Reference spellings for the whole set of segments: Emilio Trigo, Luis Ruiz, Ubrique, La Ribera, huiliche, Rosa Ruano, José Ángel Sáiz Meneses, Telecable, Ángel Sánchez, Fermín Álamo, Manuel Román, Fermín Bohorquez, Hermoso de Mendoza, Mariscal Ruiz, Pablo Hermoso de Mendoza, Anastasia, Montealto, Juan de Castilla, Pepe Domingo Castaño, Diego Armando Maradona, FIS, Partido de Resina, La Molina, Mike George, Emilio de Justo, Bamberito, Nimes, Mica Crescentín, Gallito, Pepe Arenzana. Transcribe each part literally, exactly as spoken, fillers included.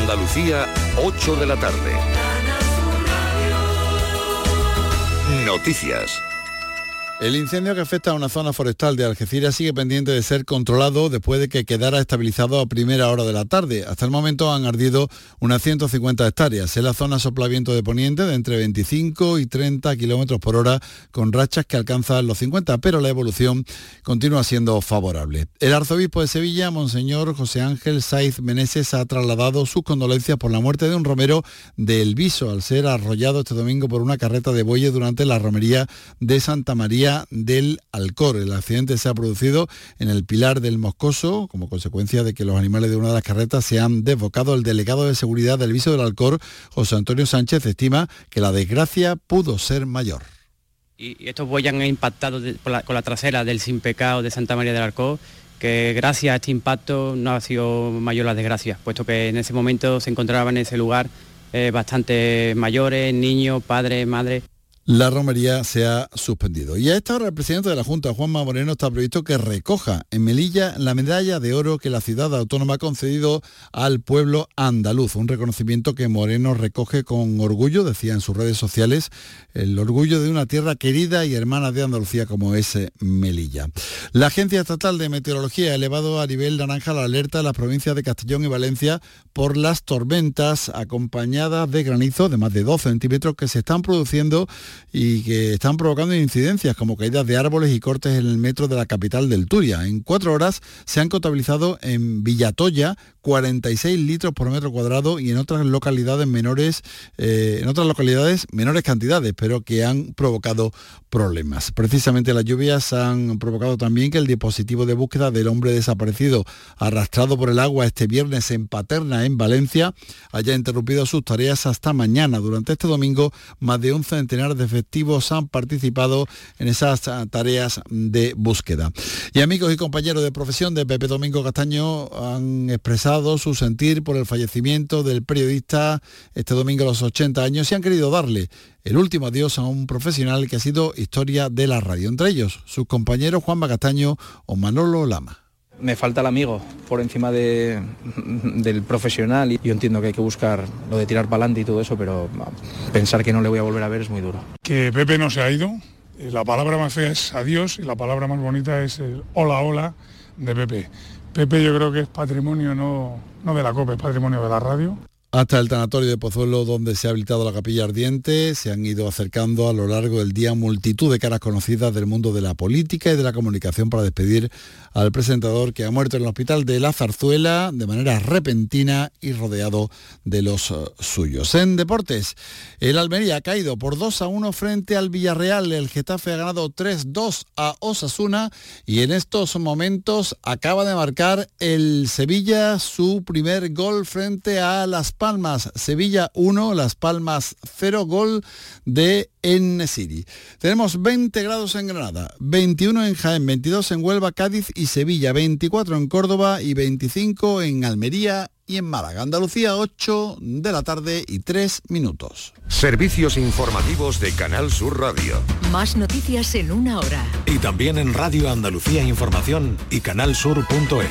Andalucía, ocho de la tarde. Noticias. El incendio que afecta a una zona forestal de Algeciras sigue pendiente de ser controlado después de que quedara estabilizado a primera hora de la tarde. Hasta el momento han ardido unas ciento cincuenta hectáreas. En la zona sopla viento de poniente de entre veinticinco y treinta kilómetros por hora, con rachas que alcanzan los cincuenta, pero la evolución continúa siendo favorable. El arzobispo de Sevilla, Monseñor José Ángel Sáiz Meneses, ha trasladado sus condolencias por la muerte de un romero de El Viso, al ser arrollado este domingo por una carreta de bueyes durante la romería de Santa María del Alcor. El accidente se ha producido en el Pilar del Moscoso como consecuencia de que los animales de una de las carretas se han desbocado. El delegado de seguridad del Viso del Alcor, José Antonio Sánchez, estima que la desgracia pudo ser mayor. Y estos bueyes han impactado de, por la, con la trasera del Sin Pecado de Santa María del Alcor, que gracias a este impacto no ha sido mayor la desgracia, puesto que en ese momento se encontraban en ese lugar eh, bastantes mayores, niños, padres, madres. La romería se ha suspendido. Y a esta hora el presidente de la Junta, Juanma Moreno, está previsto que recoja en Melilla la medalla de oro que la ciudad autónoma ha concedido al pueblo andaluz. Un reconocimiento que Moreno recoge con orgullo, decía en sus redes sociales, el orgullo de una tierra querida y hermana de Andalucía como es Melilla. La Agencia Estatal de Meteorología ha elevado a nivel naranja la alerta a las provincias de Castellón y Valencia por las tormentas acompañadas de granizo de más de doce centímetros que se están produciendo y que están provocando incidencias como caídas de árboles y cortes en el metro de la capital del Turia. En cuatro horas se han contabilizado en Villatoya cuarenta y seis litros por metro cuadrado y en otras localidades menores, eh, en otras localidades menores cantidades, pero que han provocado problemas. Precisamente las lluvias han provocado también que el dispositivo de búsqueda del hombre desaparecido arrastrado por el agua este viernes en Paterna, en Valencia, haya interrumpido sus tareas hasta mañana. Durante este domingo, más de un centenar de efectivos han participado en esas tareas de búsqueda. Y amigos y compañeros de profesión de Pepe Domingo Castaño han expresado su sentir por el fallecimiento del periodista este domingo a los ochenta años y han querido darle el último adiós a un profesional que ha sido historia de la radio, entre ellos sus compañeros Juanma Castaño o Manolo Lama. Me falta el amigo por encima de, del profesional. Yo entiendo que hay que buscar lo de tirar para adelante y todo eso, pero pensar que no le voy a volver a ver es muy duro. Que Pepe no se ha ido. La palabra más fea es adiós y la palabra más bonita es el hola, hola de Pepe. Pepe yo creo que es patrimonio no, no de la COPE, es patrimonio de la radio. Hasta el tanatorio de Pozuelo, donde se ha habilitado la capilla ardiente, se han ido acercando a lo largo del día multitud de caras conocidas del mundo de la política y de la comunicación para despedir al presentador que ha muerto en el hospital de la Zarzuela de manera repentina y rodeado de los suyos. En deportes, el Almería ha caído por dos a uno frente al Villarreal, el Getafe ha ganado tres dos a Osasuna y en estos momentos acaba de marcar el Sevilla su primer gol frente a Las Palmas. Palmas, Sevilla uno, Las Palmas cero, gol de En-Nesyri. Tenemos veinte grados en Granada, veintiuno en Jaén, veintidós en Huelva, Cádiz y Sevilla, veinticuatro en Córdoba y veinticinco en Almería y en Málaga. Andalucía, ocho de la tarde y tres minutos. Servicios informativos de Canal Sur Radio. Más noticias en una hora. Y también en Radio Andalucía Información y canal sur punto es.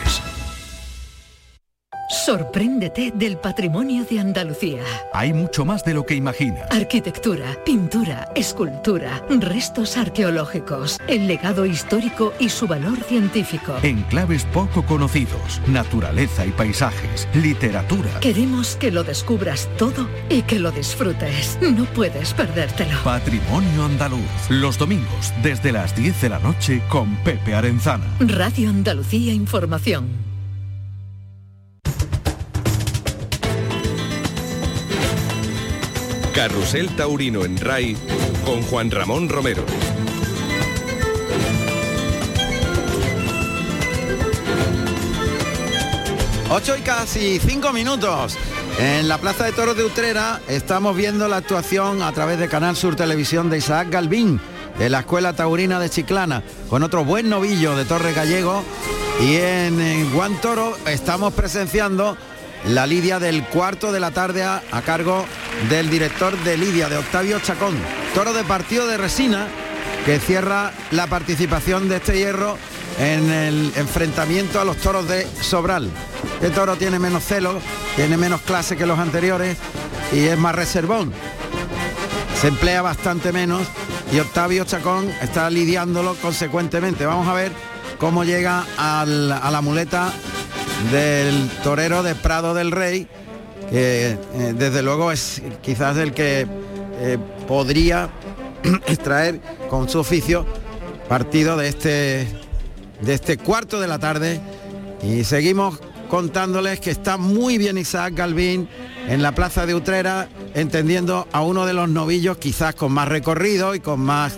Sorpréndete del patrimonio de Andalucía. Hay mucho más de lo que imaginas. Arquitectura, pintura, escultura, restos arqueológicos, el legado histórico y su valor científico. Enclaves poco conocidos, naturaleza y paisajes, literatura. Queremos que lo descubras todo y que lo disfrutes. No puedes perdértelo. Patrimonio andaluz. Los domingos desde las diez de la noche con Pepe Arenzana. Radio Andalucía Información. Carrusel Taurino en RAI con Juan Ramón Romero. Ocho y casi cinco minutos. En la Plaza de Toros de Utrera estamos viendo la actuación a través de Canal Sur Televisión de Isaac Galván, de la Escuela Taurina de Chiclana, con otro buen novillo de Torres Gallegos. Y en Juan Toro estamos presenciando la lidia del cuarto de la tarde a, a cargo del director de lidia, de Octavio Chacón. Toro de Partido de Resina, que cierra la participación de este hierro en el enfrentamiento a los toros de Sobral. Este toro tiene menos celo, tiene menos clase que los anteriores y es más reservón. Se emplea bastante menos y Octavio Chacón está lidiándolo consecuentemente. Vamos a ver cómo llega al, a la muleta del torero de Prado del Rey, que eh, desde luego es quizás el que eh, podría extraer con su oficio partido de este, de este cuarto de la tarde. Y seguimos contándoles que está muy bien Isaac Galván en la plaza de Utrera, entendiendo a uno de los novillos quizás con más recorrido y con más,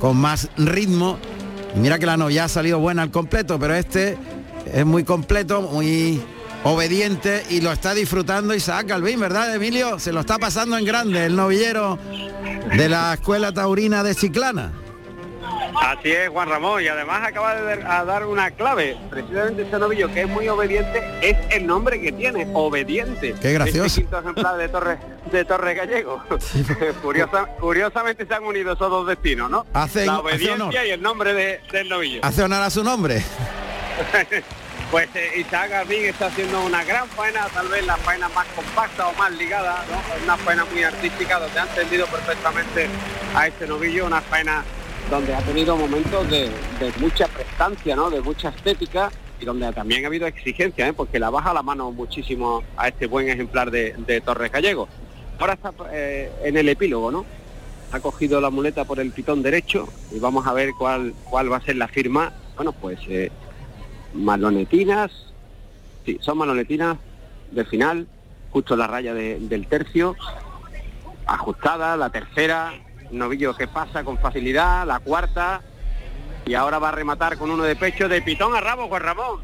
con más ritmo. Y mira que la novia ha salido buena al completo, pero este es muy completo, muy obediente y lo está disfrutando Isaac Galván, ¿verdad, Emilio? Se lo está pasando en grande el novillero de la Escuela Taurina de Chiclana. Así es, Juan Ramón, y además acaba de dar una clave. Precisamente este novillo, que es muy obediente, es el nombre que tiene, Obediente. Qué gracioso. Este quinto ejemplar de Torres, de Torres Gallegos. Sí. Curiosa, curiosamente se han unido esos dos destinos, ¿no? Hace, la obediencia hace y el nombre de, del novillo. Hace honor a su nombre. Pues eh, Isaac Galván está haciendo una gran faena, tal vez la faena más compacta o más ligada, ¿no? Una faena muy artística, donde ha entendido perfectamente a este novillo, una faena donde ha tenido momentos de, de mucha prestancia, ¿no? De mucha estética y donde también ha habido exigencia, ¿eh? Porque la baja la mano muchísimo a este buen ejemplar de, de Torres Gallegos. Ahora está eh, en el epílogo, ¿no? Ha cogido la muleta por el pitón derecho y vamos a ver cuál, cuál va a ser la firma. Bueno, pues eh, manoletinas, sí, son manoletinas de final, justo en la raya de, del tercio, ajustada, la tercera, novillo que pasa con facilidad, la cuarta, y ahora va a rematar con uno de pecho de pitón a rabo, Juan Ramón.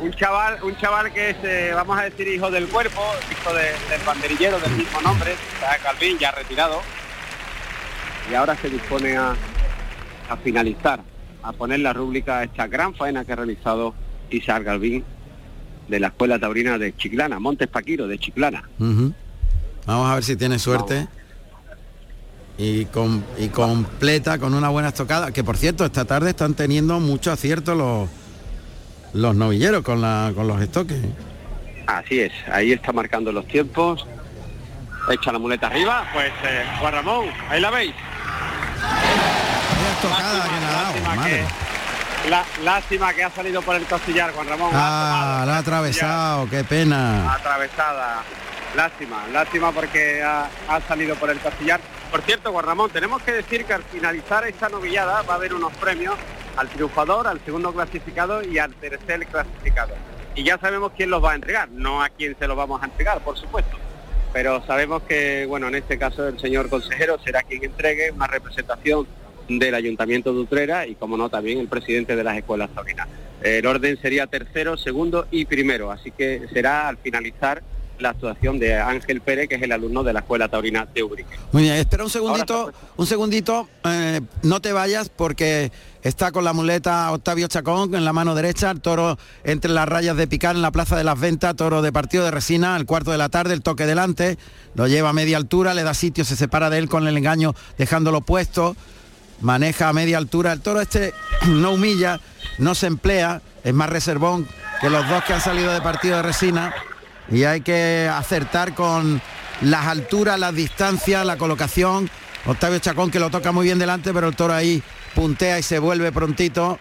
Un chaval, un chaval que es, eh, vamos a decir, hijo del cuerpo, hijo de, del banderillero del mismo nombre, Isaac Galván, ya retirado. Y ahora se dispone a, a finalizar, a poner la rúbrica a esta gran faena que ha realizado Isaac Galván de la Escuela Taurina de Chiclana, Montes Paquiro de Chiclana. Uh-huh. Vamos a ver si tiene suerte. Vamos. Y, con, y completa con una buena estocada, que por cierto esta tarde están teniendo mucho acierto los los novilleros con la con los estoques. Así es, ahí está marcando los tiempos. Echa la muleta arriba, pues eh, Juan Ramón, ahí la veis. Una estocada lástima, que la ha dado, madre. Que, la, lástima que ha salido por el costillar, Juan Ramón. Ah, la ha atravesado, qué pena. Atravesada. Lástima, lástima porque ha, ha salido por el costillar. Por cierto, Juan Ramón, tenemos que decir que al finalizar esta novillada va a haber unos premios al triunfador, al segundo clasificado y al tercer clasificado. Y ya sabemos quién los va a entregar, no a quién se los vamos a entregar, por supuesto. Pero sabemos que, bueno, en este caso el señor consejero será quien entregue una representación del Ayuntamiento de Utrera y, como no, también el presidente de las escuelas taurinas. El orden sería tercero, segundo y primero, así que será al finalizar la actuación de Ángel Pérez, que es el alumno de la Escuela Taurina de Ubrique. Muy bien, espera un segundito, un segundito, eh, no te vayas porque está con la muleta Octavio Chacón en la mano derecha, el toro entre las rayas de picar en la Plaza de las Ventas, toro de Partido de Resina, al cuarto de la tarde, el toque delante, lo lleva a media altura, le da sitio, se separa de él con el engaño dejándolo puesto, maneja a media altura, el toro este no humilla, no se emplea, es más reservón que los dos que han salido de Partido de Resina. Y hay que acertar con las alturas, las distancias, la colocación. Octavio Chacón, que lo toca muy bien delante, pero el toro ahí puntea y se vuelve prontito.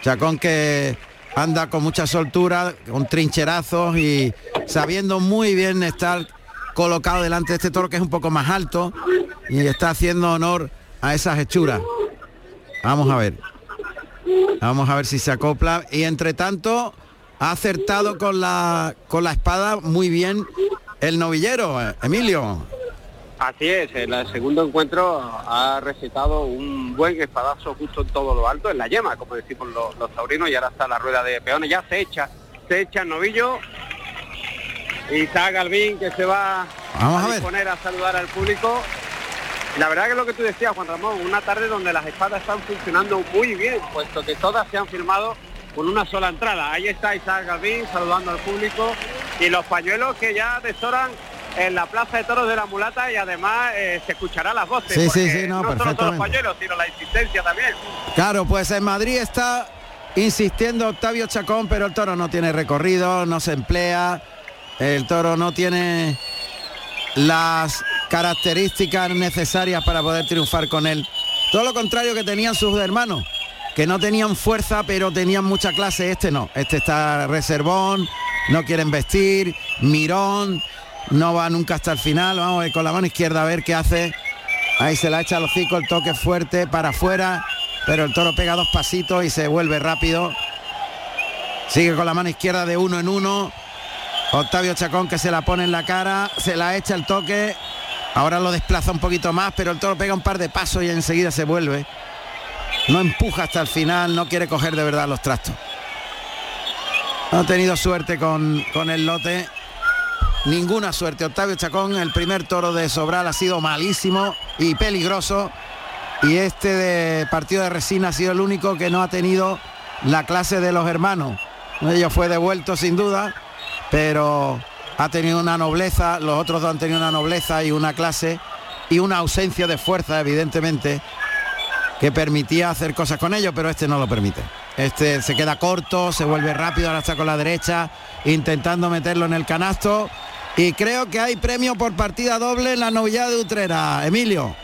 Chacón que anda con mucha soltura, con trincherazos y sabiendo muy bien estar colocado delante de este toro, que es un poco más alto y está haciendo honor a esas hechuras. Vamos a ver. Vamos a ver si se acopla. Y entre tanto ha acertado con la con la espada muy bien el novillero, Emilio. Así es, en el segundo encuentro ha recetado un buen espadazo justo en todo lo alto, en la yema, como decimos los, los taurinos, y ahora está la rueda de peones, ya se echa, se echa el novillo. Isaac Galván, que se va Vamos a, a disponer a saludar al público. La verdad que es lo que tú decías, Juan Ramón, una tarde donde las espadas están funcionando muy bien, puesto que todas se han firmado con una sola entrada. Ahí está Isaac Galván saludando al público y los pañuelos que ya atesoran en la Plaza de Toros de la Mulata, y además eh, se escuchará las voces. Sí, sí, sí, no, no solo todos los pañuelos, sino la insistencia también. Claro, pues en Madrid está insistiendo Octavio Chacón, pero el toro no tiene recorrido, no se emplea, el toro no tiene las características necesarias para poder triunfar con él. Todo lo contrario que tenían sus hermanos, que no tenían fuerza pero tenían mucha clase. Este no, este está reservón, no quieren vestir, mirón, no va nunca hasta el final. Vamos a ver, con la mano izquierda a ver qué hace. Ahí se la echa al hocico, el toque fuerte para afuera, pero el toro pega dos pasitos y se vuelve rápido. Sigue con la mano izquierda de uno en uno. Octavio Chacón, que se la pone en la cara, se la echa el toque. Ahora lo desplaza un poquito más, pero el toro pega un par de pasos y enseguida se vuelve. No empuja hasta el final, no quiere coger de verdad los trastos. No ha tenido suerte con, con el lote. Ninguna suerte. Octavio Chacón, el primer toro de Sobral, ha sido malísimo y peligroso. Y este de Partido de Resina ha sido el único que no ha tenido la clase de los hermanos. Ellos fue devuelto sin duda, pero ha tenido una nobleza. Los otros dos han tenido una nobleza y una clase y una ausencia de fuerza, evidentemente, que permitía hacer cosas con ellos, pero este no lo permite. Este se queda corto, se vuelve rápido, ahora está con la derecha, intentando meterlo en el canasto. Y creo que hay premio por partida doble en la novillada de Utrera, Emilio.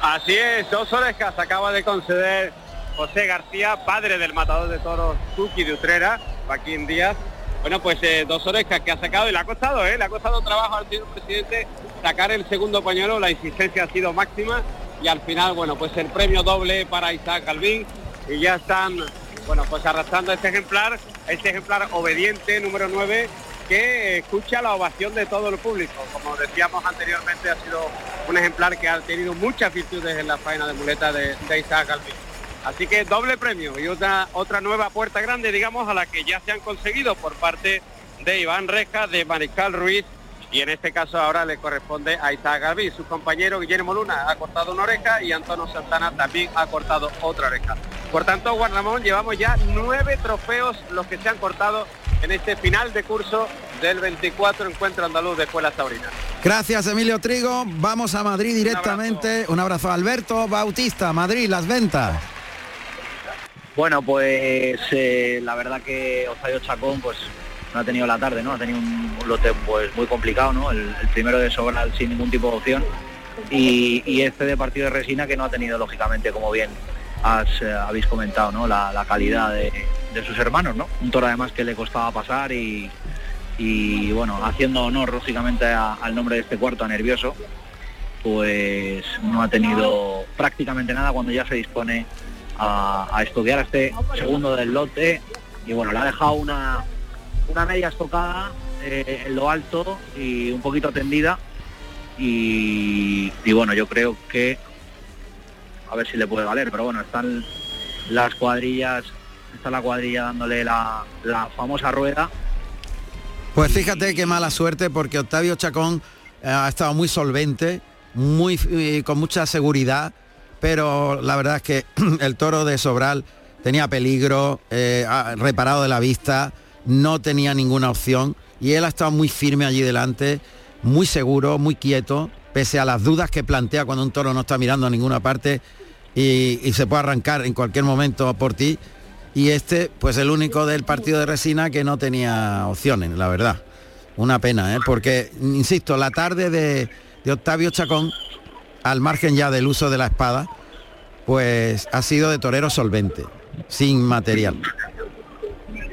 Así es, dos orejas acaba de conceder José García, padre del matador de toros Tuki de Utrera, Joaquín Díaz. Bueno, pues eh, dos orejas que ha sacado y le ha costado, ¿eh? Le ha costado trabajo al señor presidente sacar el segundo pañuelo, la insistencia ha sido máxima. Y al final, bueno, pues el premio doble para Isaac Galván. Y ya están, bueno, pues arrastrando este ejemplar, este ejemplar obediente, número nueve, que escucha la ovación de todo el público. Como decíamos anteriormente, ha sido un ejemplar que ha tenido muchas virtudes en la faena de muleta de, de Isaac Galván. Así que doble premio y otra, otra nueva puerta grande, digamos, a la que ya se han conseguido por parte de Iván Reja, de Mariscal Ruiz. Y en este caso ahora le corresponde a Isaac Galván. Su compañero Guillermo Luna ha cortado una oreja y Antonio Santana también ha cortado otra oreja. Por tanto, Juan Ramón, llevamos ya nueve trofeos los que se han cortado en este final de curso del veinticuatro Encuentro Andaluz de Escuelas Taurinas. Gracias, Emilio Trigo. Vamos a Madrid directamente. Un abrazo, un abrazo a Alberto Bautista. Madrid, las ventas. Bueno, pues eh, la verdad que Octavio Chacón, pues... no ha tenido la tarde, ¿no? Ha tenido un lote pues muy complicado, ¿no? El, el primero de Sobral sin ningún tipo de opción y, y este de Partido de Resina que no ha tenido, lógicamente, como bien has, eh, habéis comentado, ¿no? La, la calidad de, de sus hermanos, ¿no? Un toro además que le costaba pasar y, y bueno, haciendo honor, lógicamente, a, al nombre de este cuarto, a Nervioso, pues no ha tenido prácticamente nada cuando ya se dispone a, a estudiar a este segundo del lote y bueno, le ha dejado una... una media estocada eh, en lo alto y un poquito tendida y, y bueno, yo creo que a ver si le puede valer, pero bueno, están las cuadrillas, está la cuadrilla dándole la, la famosa rueda. Pues fíjate qué mala suerte, porque Octavio Chacón eh, ha estado muy solvente, muy eh, con mucha seguridad, pero la verdad es que el toro de Sobral tenía peligro, eh, reparado de la vista, no tenía ninguna opción y él ha estado muy firme allí delante, muy seguro, muy quieto, pese a las dudas que plantea cuando un toro no está mirando a ninguna parte y, y se puede arrancar en cualquier momento por ti. Y este, pues el único del Partido de Resina que no tenía opciones, la verdad. Una pena, ¿eh? Porque, insisto, la tarde de, de Octavio Chacón, al margen ya del uso de la espada, pues ha sido de torero solvente, sin material.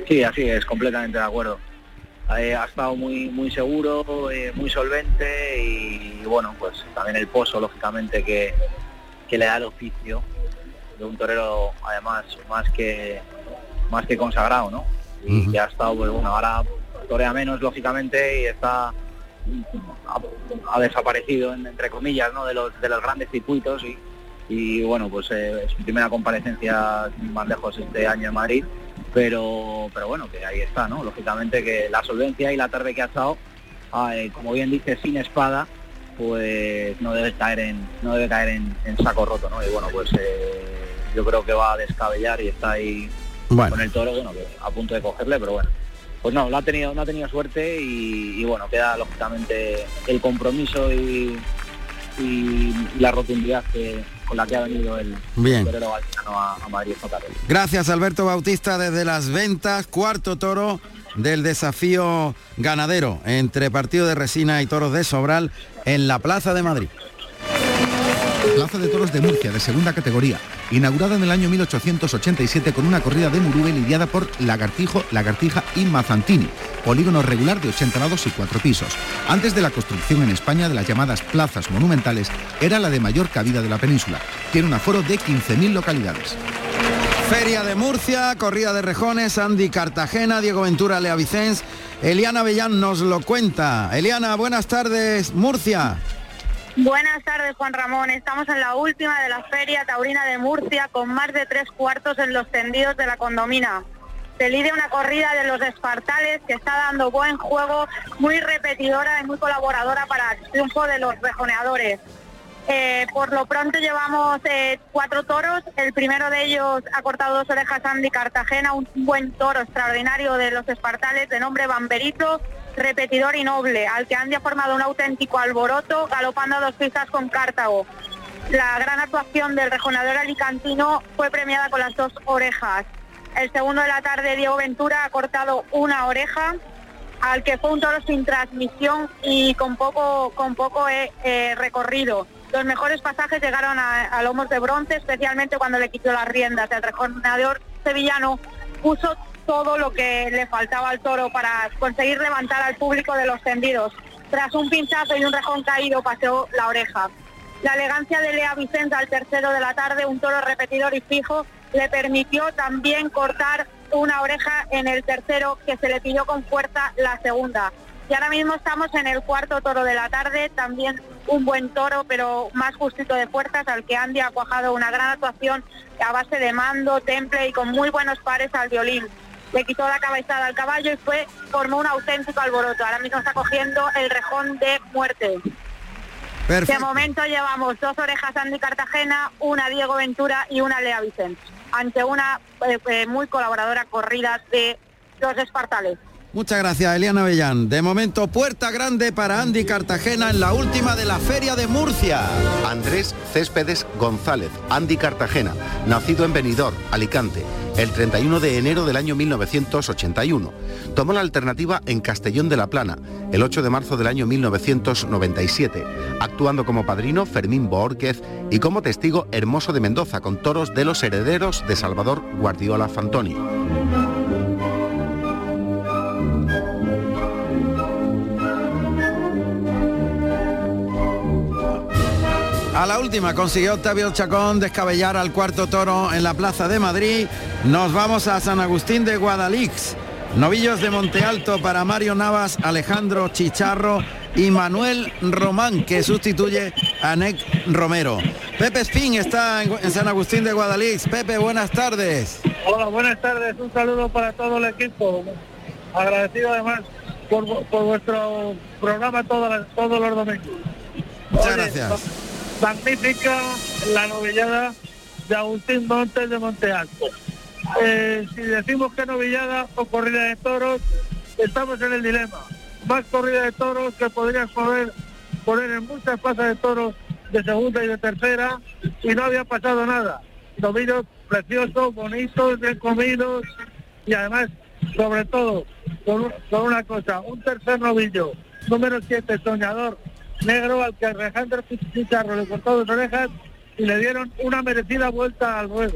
Sí, así es, completamente de acuerdo. Eh, ha estado muy muy seguro, eh, muy solvente y, y bueno, pues también el pozo, lógicamente, que, que le da el oficio de un torero, además, más que más que consagrado, ¿no? Y uh-huh. que ha estado, pues bueno, ahora torea menos, lógicamente, y está ha, ha desaparecido, entre comillas, ¿no? De los, de los grandes circuitos y, y bueno, pues eh, su primera comparecencia más lejos este año en Madrid. Pero pero bueno, que ahí está, ¿no? Lógicamente que la solvencia y la tarde que ha estado, eh, como bien dice, sin espada, pues no debe caer en no debe caer en, en saco roto, ¿no? Y bueno, pues eh, yo creo que va a descabellar y está ahí bueno. Con el toro, bueno, que a punto de cogerle, pero bueno. pues no, no ha tenido, no ha tenido suerte y, y bueno, queda lógicamente el compromiso y, y la rotundidad que, con la que ha venido el torero gaditano a, a Madrid esta tarde. Gracias, Alberto Bautista, desde Las Ventas, cuarto toro del desafío ganadero entre Partido de Resina y Toros de Sobral en la Plaza de Madrid. Plaza de Toros de Murcia, de segunda categoría, inaugurada en el año mil ochocientos ochenta y siete con una corrida de Murube lidiada por Lagartijo, Lagartija y Mazantini, polígono regular de ochenta lados y cuatro pisos. Antes de la construcción en España de las llamadas plazas monumentales, era la de mayor cabida de la península. Tiene un aforo de quince mil localidades. Feria de Murcia, corrida de rejones, Andy Cartagena, Diego Ventura, Lea Vicenç, Eliana Avellán nos lo cuenta. Eliana, buenas tardes, Murcia. Buenas tardes, Juan Ramón. Estamos en la última de la Feria Taurina de Murcia con más de tres cuartos en los tendidos de la condomina. Se lidia una corrida de los espartales que está dando buen juego, muy repetidora y muy colaboradora para el triunfo de los rejoneadores. Eh, por lo pronto llevamos eh, cuatro toros. El primero de ellos ha cortado dos orejas Andy Cartagena, un buen toro extraordinario de los espartales de nombre Bamberito, repetidor y noble, al que Andy ha formado un auténtico alboroto, galopando a dos pistas con Cartago. La gran actuación del rejoneador alicantino fue premiada con las dos orejas. El segundo de la tarde, Diego Ventura, ha cortado una oreja, al que fue un toro sin transmisión y con poco, con poco eh, eh, recorrido. Los mejores pasajes llegaron a, a lomos de bronce, especialmente cuando le quitó las riendas. El rejoneador sevillano puso todo lo que le faltaba al toro para conseguir levantar al público de los tendidos. Tras un pinchazo y un rejón caído, paseó la oreja. La elegancia de Lea Vicenç al tercero de la tarde, un toro repetidor y fijo, le permitió también cortar una oreja en el tercero, que se le pilló con fuerza la segunda. Y ahora mismo estamos en el cuarto toro de la tarde, también un buen toro, pero más justito de fuerzas, al que Andy ha cuajado una gran actuación a base de mando, temple y con muy buenos pares al violín. Le quitó la cabezada al caballo y fue, formó un auténtico alboroto. Ahora mismo está cogiendo el rejón de muerte. Perfecto. De momento llevamos dos orejas Andy Cartagena, una Diego Ventura y una Lea Vicenç, ante una eh, muy colaboradora corrida de los espartales. Muchas gracias, Eliana Avellán. De momento, puerta grande para Andy Cartagena en la última de la Feria de Murcia. Andrés Céspedes González, Andy Cartagena, nacido en Benidorm, Alicante, el treinta y uno de enero del año mil novecientos ochenta y uno. Tomó la alternativa en Castellón de la Plana, el ocho de marzo del año mil novecientos noventa y siete, actuando como padrino Fermín Bohorquez y como testigo Hermoso de Mendoza, con toros de los herederos de Salvador Guardiola Fantoni. A la última consiguió Octavio Chacón descabellar al cuarto toro en la Plaza de Madrid. Nos vamos a San Agustín de Guadalix. Novillos de Montealto para Mario Navas, Alejandro Chicharro y Manuel Román, que sustituye a Nec Romero. Pepe Espín está en San Agustín de Guadalix. Pepe, buenas tardes. Hola, buenas tardes. Un saludo para todo el equipo. Agradecido además por, por vuestro programa todos, todos los domingos. Muchas Oye, gracias. Magnífica la novillada de Agustín Montes de Montealto. Eh, si decimos que novillada o corrida de toros, estamos en el dilema. Más corrida de toros que podrías poder poner en muchas plazas de toros de segunda y de tercera y no había pasado nada. Novillos preciosos, bonitos, bien comidos y además, sobre todo, con, con una cosa, un tercer novillo, número siete, Soñador Negro, al que Alejandro Chicharro le cortó dos orejas y le dieron una merecida vuelta al ruedo.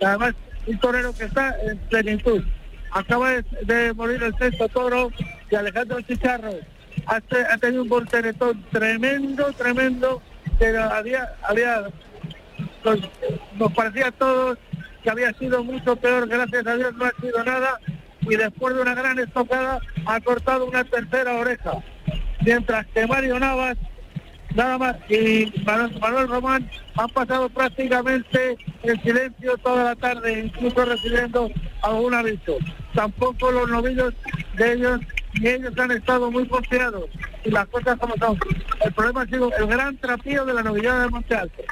Además, un torero que está en plenitud. Acaba de morir el sexto toro y Alejandro Chicharro ha, ha tenido un volteretón tremendo, tremendo, pero había, había nos, nos parecía a todos que había sido mucho peor. Gracias a Dios no ha sido nada y después de una gran estocada ha cortado una tercera oreja. Mientras que Mario Navas, nada más, y Manuel Román han pasado prácticamente en silencio toda la tarde, incluso recibiendo algún aviso. Tampoco los novillos de ellos, ni ellos han estado muy confiados. Y las cosas como son. El problema ha sido el gran trapío de la novillada de Montealto.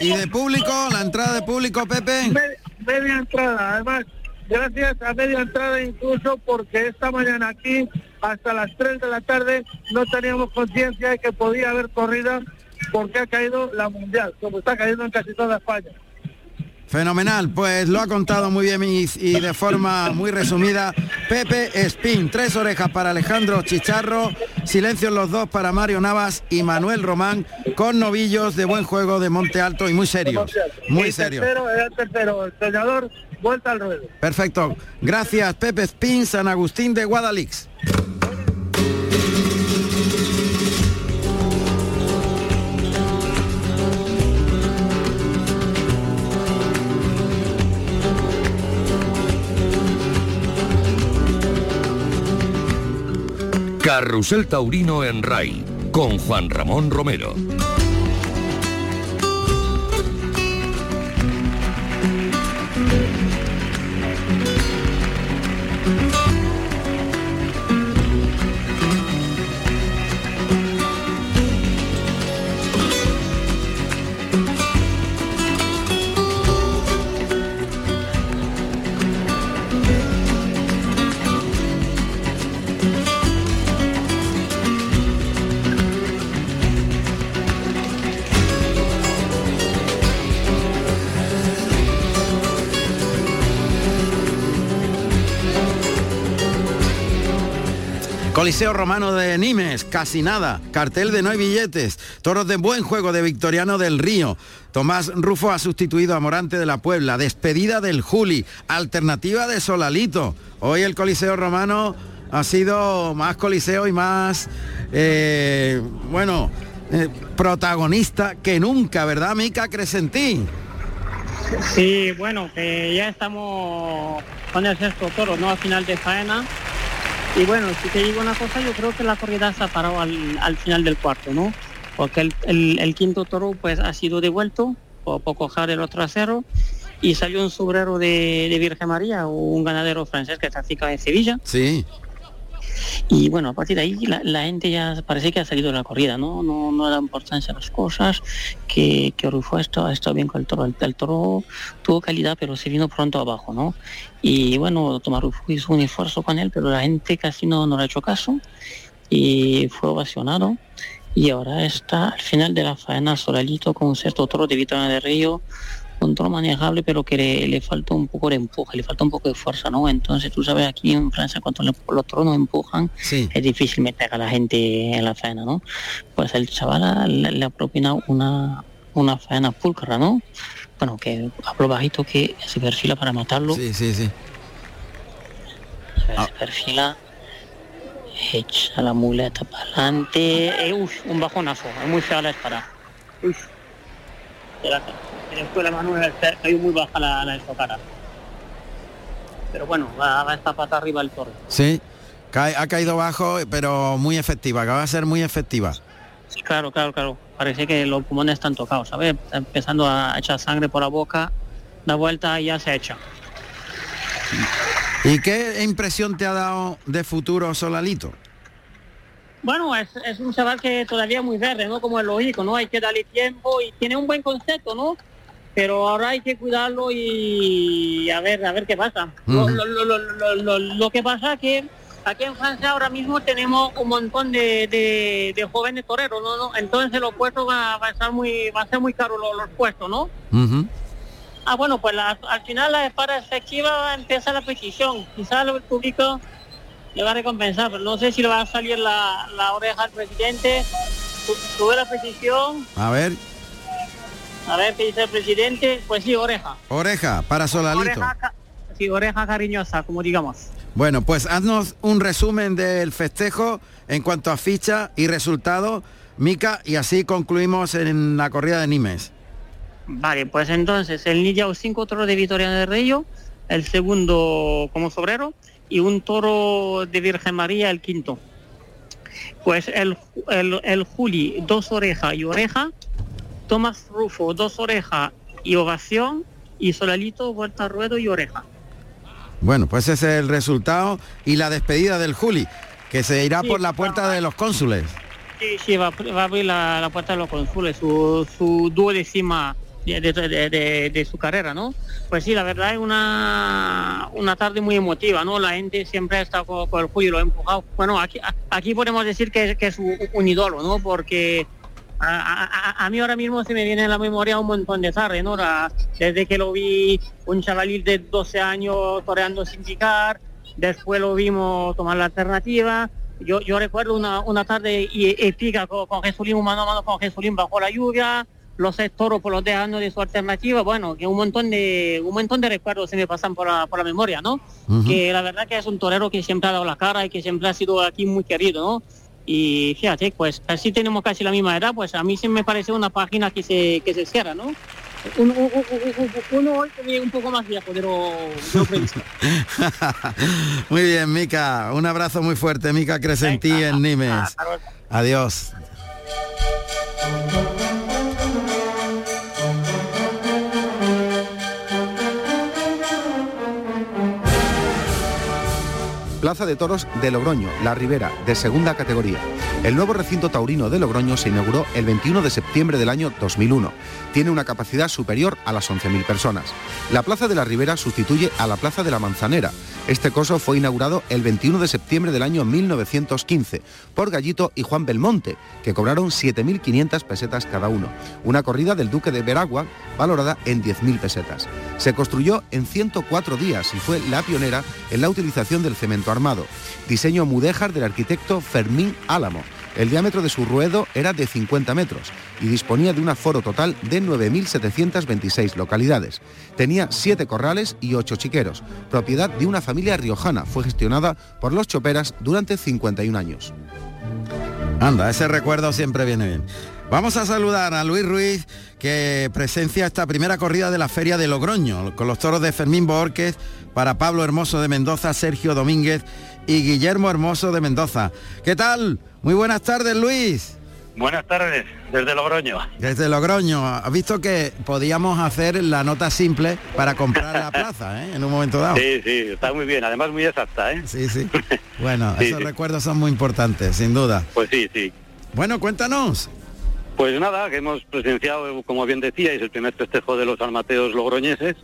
¿Y de público? ¿La entrada de público, Pepe? Media, media entrada, además, gracias a media entrada incluso, porque esta mañana aquí hasta las tres de la tarde no teníamos conciencia de que podía haber corrida, porque ha caído la mundial, como está cayendo en casi toda España. Fenomenal, pues lo ha contado muy bien y, y de forma muy resumida Pepe Espín. Tres orejas para Alejandro Chicharro, silencio los dos para Mario Navas y Manuel Román, con novillos de buen juego de Montealto y muy serios, muy serios. Era el tercero, el soñador, vuelta al ruedo. Perfecto, gracias Pepe Espín, San Agustín de Guadalix. Carrusel Taurino en RAI, con Juan Ramón Romero. Coliseo Romano de Nimes, casi nada, cartel de no hay billetes, toros de buen juego de Victoriano del Río. Tomás Rufo ha sustituido a Morante de la Puebla, despedida del Juli, alternativa de Solalito. Hoy el Coliseo Romano ha sido más coliseo y más, eh, bueno, eh, protagonista que nunca, ¿verdad, Mica Crescentín? Sí, bueno, que ya estamos con el sexto toro, ¿no?, a final de faena. Y bueno, si te digo una cosa, yo creo que la corrida se ha parado al, al final del cuarto, ¿no? Porque el, el, el quinto toro pues ha sido devuelto por, por coger el otro trasero y salió un sobrero de, de Virgen María, un ganadero francés que está cerca de Sevilla. Sí. Y bueno, a partir de ahí la, la gente ya parece que ha salido de la corrida, ¿no? No, no da importancia a las cosas, que, que Rufo ha estado, ha estado bien con el toro. El, el toro tuvo calidad, pero se vino pronto abajo, ¿no? Y bueno, Tomás Rufo hizo un esfuerzo con él, pero la gente casi no, no le ha hecho caso y fue ovacionado. Y ahora está al final de la faena Solalito con un cierto toro de Victoriano del Río, un toro manejable, pero que le, le falta un poco de empuje, le falta un poco de fuerza, ¿no? Entonces tú sabes, aquí en Francia cuando le, los toros no empujan, sí, es difícil meter a la gente en la faena, ¿no? Pues el chaval le, le ha propinado una, una faena pulcra, ¿no? Bueno, que hablo bajito, que se perfila para matarlo. Sí, sí, sí. Se, ah. se perfila, echa la muleta para adelante, eh, uf, un bajonazo, es muy fea la espada. Uf. Después la mano cayó muy baja la, la estocada. Pero bueno, va, va esta pata arriba el toro. Sí, cae, ha caído bajo, pero muy efectiva, acaba de ser muy efectiva. Sí, claro, claro, claro. Parece que los pulmones están tocados, ¿sabes? Está empezando a echar sangre por la boca, da vuelta y ya se echa. ¿Y qué impresión te ha dado de futuro Solalito? Bueno, es, es un chaval que todavía es muy verde, ¿no? Como es lógico, ¿no? Hay que darle tiempo y tiene un buen concepto, ¿no? Pero ahora hay que cuidarlo y a ver, a ver qué pasa. Uh-huh. Lo, lo, lo, lo, lo, lo que pasa es que aquí en Francia ahora mismo tenemos un montón de, de, de jóvenes toreros, ¿no? ¿no? Entonces los puestos va, va a estar muy, va a ser muy caros los, los puestos, ¿no? Uh-huh. Ah, bueno, pues la, al final la espada efectiva empieza la petición. Quizás el público le va a recompensar, pero no sé si le va a salir la, la oreja al presidente. Sube la petición. A ver. A ver, ¿qué dice el presidente? Pues sí, oreja. Oreja, para Solalito. Oreja, sí, oreja cariñosa, como digamos. Bueno, pues haznos un resumen del festejo en cuanto a ficha y resultado, Mica, y así concluimos en la corrida de Nimes. Vale, pues entonces, el Nidia o cinco toros de Victoriano del Río, el segundo como sobrero, y un toro de Virgen María, el quinto. Pues el, el, el Juli, dos orejas y oreja. Tomás Rufo, dos orejas y ovación. Y Solalito, vuelta al ruedo y oreja. Bueno, pues ese es el resultado. Y la despedida del Juli, que se irá sí, por la puerta va, de los cónsules. Sí, sí, va, va a abrir la, la puerta de los cónsules. Su, su duodécima de, de, de, de su carrera, ¿no? Pues sí, la verdad es una, una tarde muy emotiva, ¿no? La gente siempre ha estado con, con el Juli, lo ha empujado. Bueno, aquí, aquí podemos decir que, que es un ídolo, ¿no? Porque a, a, a mí ahora mismo se me viene en la memoria un montón de tardes, ¿no? La, desde que lo vi un chavalil de doce años toreando sin picar, después lo vimos tomar la alternativa. Yo, yo recuerdo una, una tarde épica con, con Jesulín, mano a mano con Jesulín bajo la lluvia, los seis toros por los diez años de su alternativa. Bueno, que un montón de un montón de recuerdos se me pasan por la, por la memoria, ¿no? Uh-huh. Que la verdad que es un torero que siempre ha dado la cara y que siempre ha sido aquí muy querido, ¿no? Y fíjate, pues así tenemos casi la misma edad, pues a mí sí me parece una página que se, que se cierra, ¿no? Uno, uno, uno hoy también un poco más viejo, pero muy bien, Mica, un abrazo muy fuerte, Mica Crescentí en Nimes. Adiós. Plaza de Toros de Logroño, La Ribera, de segunda categoría. El nuevo recinto taurino de Logroño se inauguró el veintiuno de septiembre del año dos mil uno. Tiene una capacidad superior a las once mil personas. La Plaza de La Ribera sustituye a la Plaza de la Manzanera. Este coso fue inaugurado el veintiuno de septiembre del año mil novecientos quince por Gallito y Juan Belmonte, que cobraron siete mil quinientas pesetas cada uno. Una corrida del Duque de Veragua valorada en diez mil pesetas. Se construyó en ciento cuatro días y fue la pionera en la utilización del cemento armado. Diseño mudéjar del arquitecto Fermín Álamo. El diámetro de su ruedo era de cincuenta metros y disponía de un aforo total de nueve mil setecientas veintiséis localidades. Tenía siete corrales y ocho chiqueros. Propiedad de una familia riojana, fue gestionada por los Choperas durante cincuenta y un años. Anda, ese recuerdo siempre viene bien. Vamos a saludar a Luis Ruiz, que presencia esta primera corrida de la Feria de Logroño, con los toros de Fermín Bohorquez para Pablo Hermoso de Mendoza, Sergio Domínguez y Guillermo Hermoso de Mendoza. ¿Qué tal? Muy buenas tardes, Luis. Buenas tardes, desde Logroño. Desde Logroño. Has visto que podíamos hacer la nota simple para comprar la plaza, ¿eh? En un momento dado. Sí, sí, está muy bien, además muy exacta, ¿eh? Sí, sí. Bueno, sí, esos sí. Recuerdos son muy importantes, sin duda. Pues sí, sí. Bueno, cuéntanos. Pues nada, que hemos presenciado, como bien decíais, el primer festejo de los almateos logroñeses,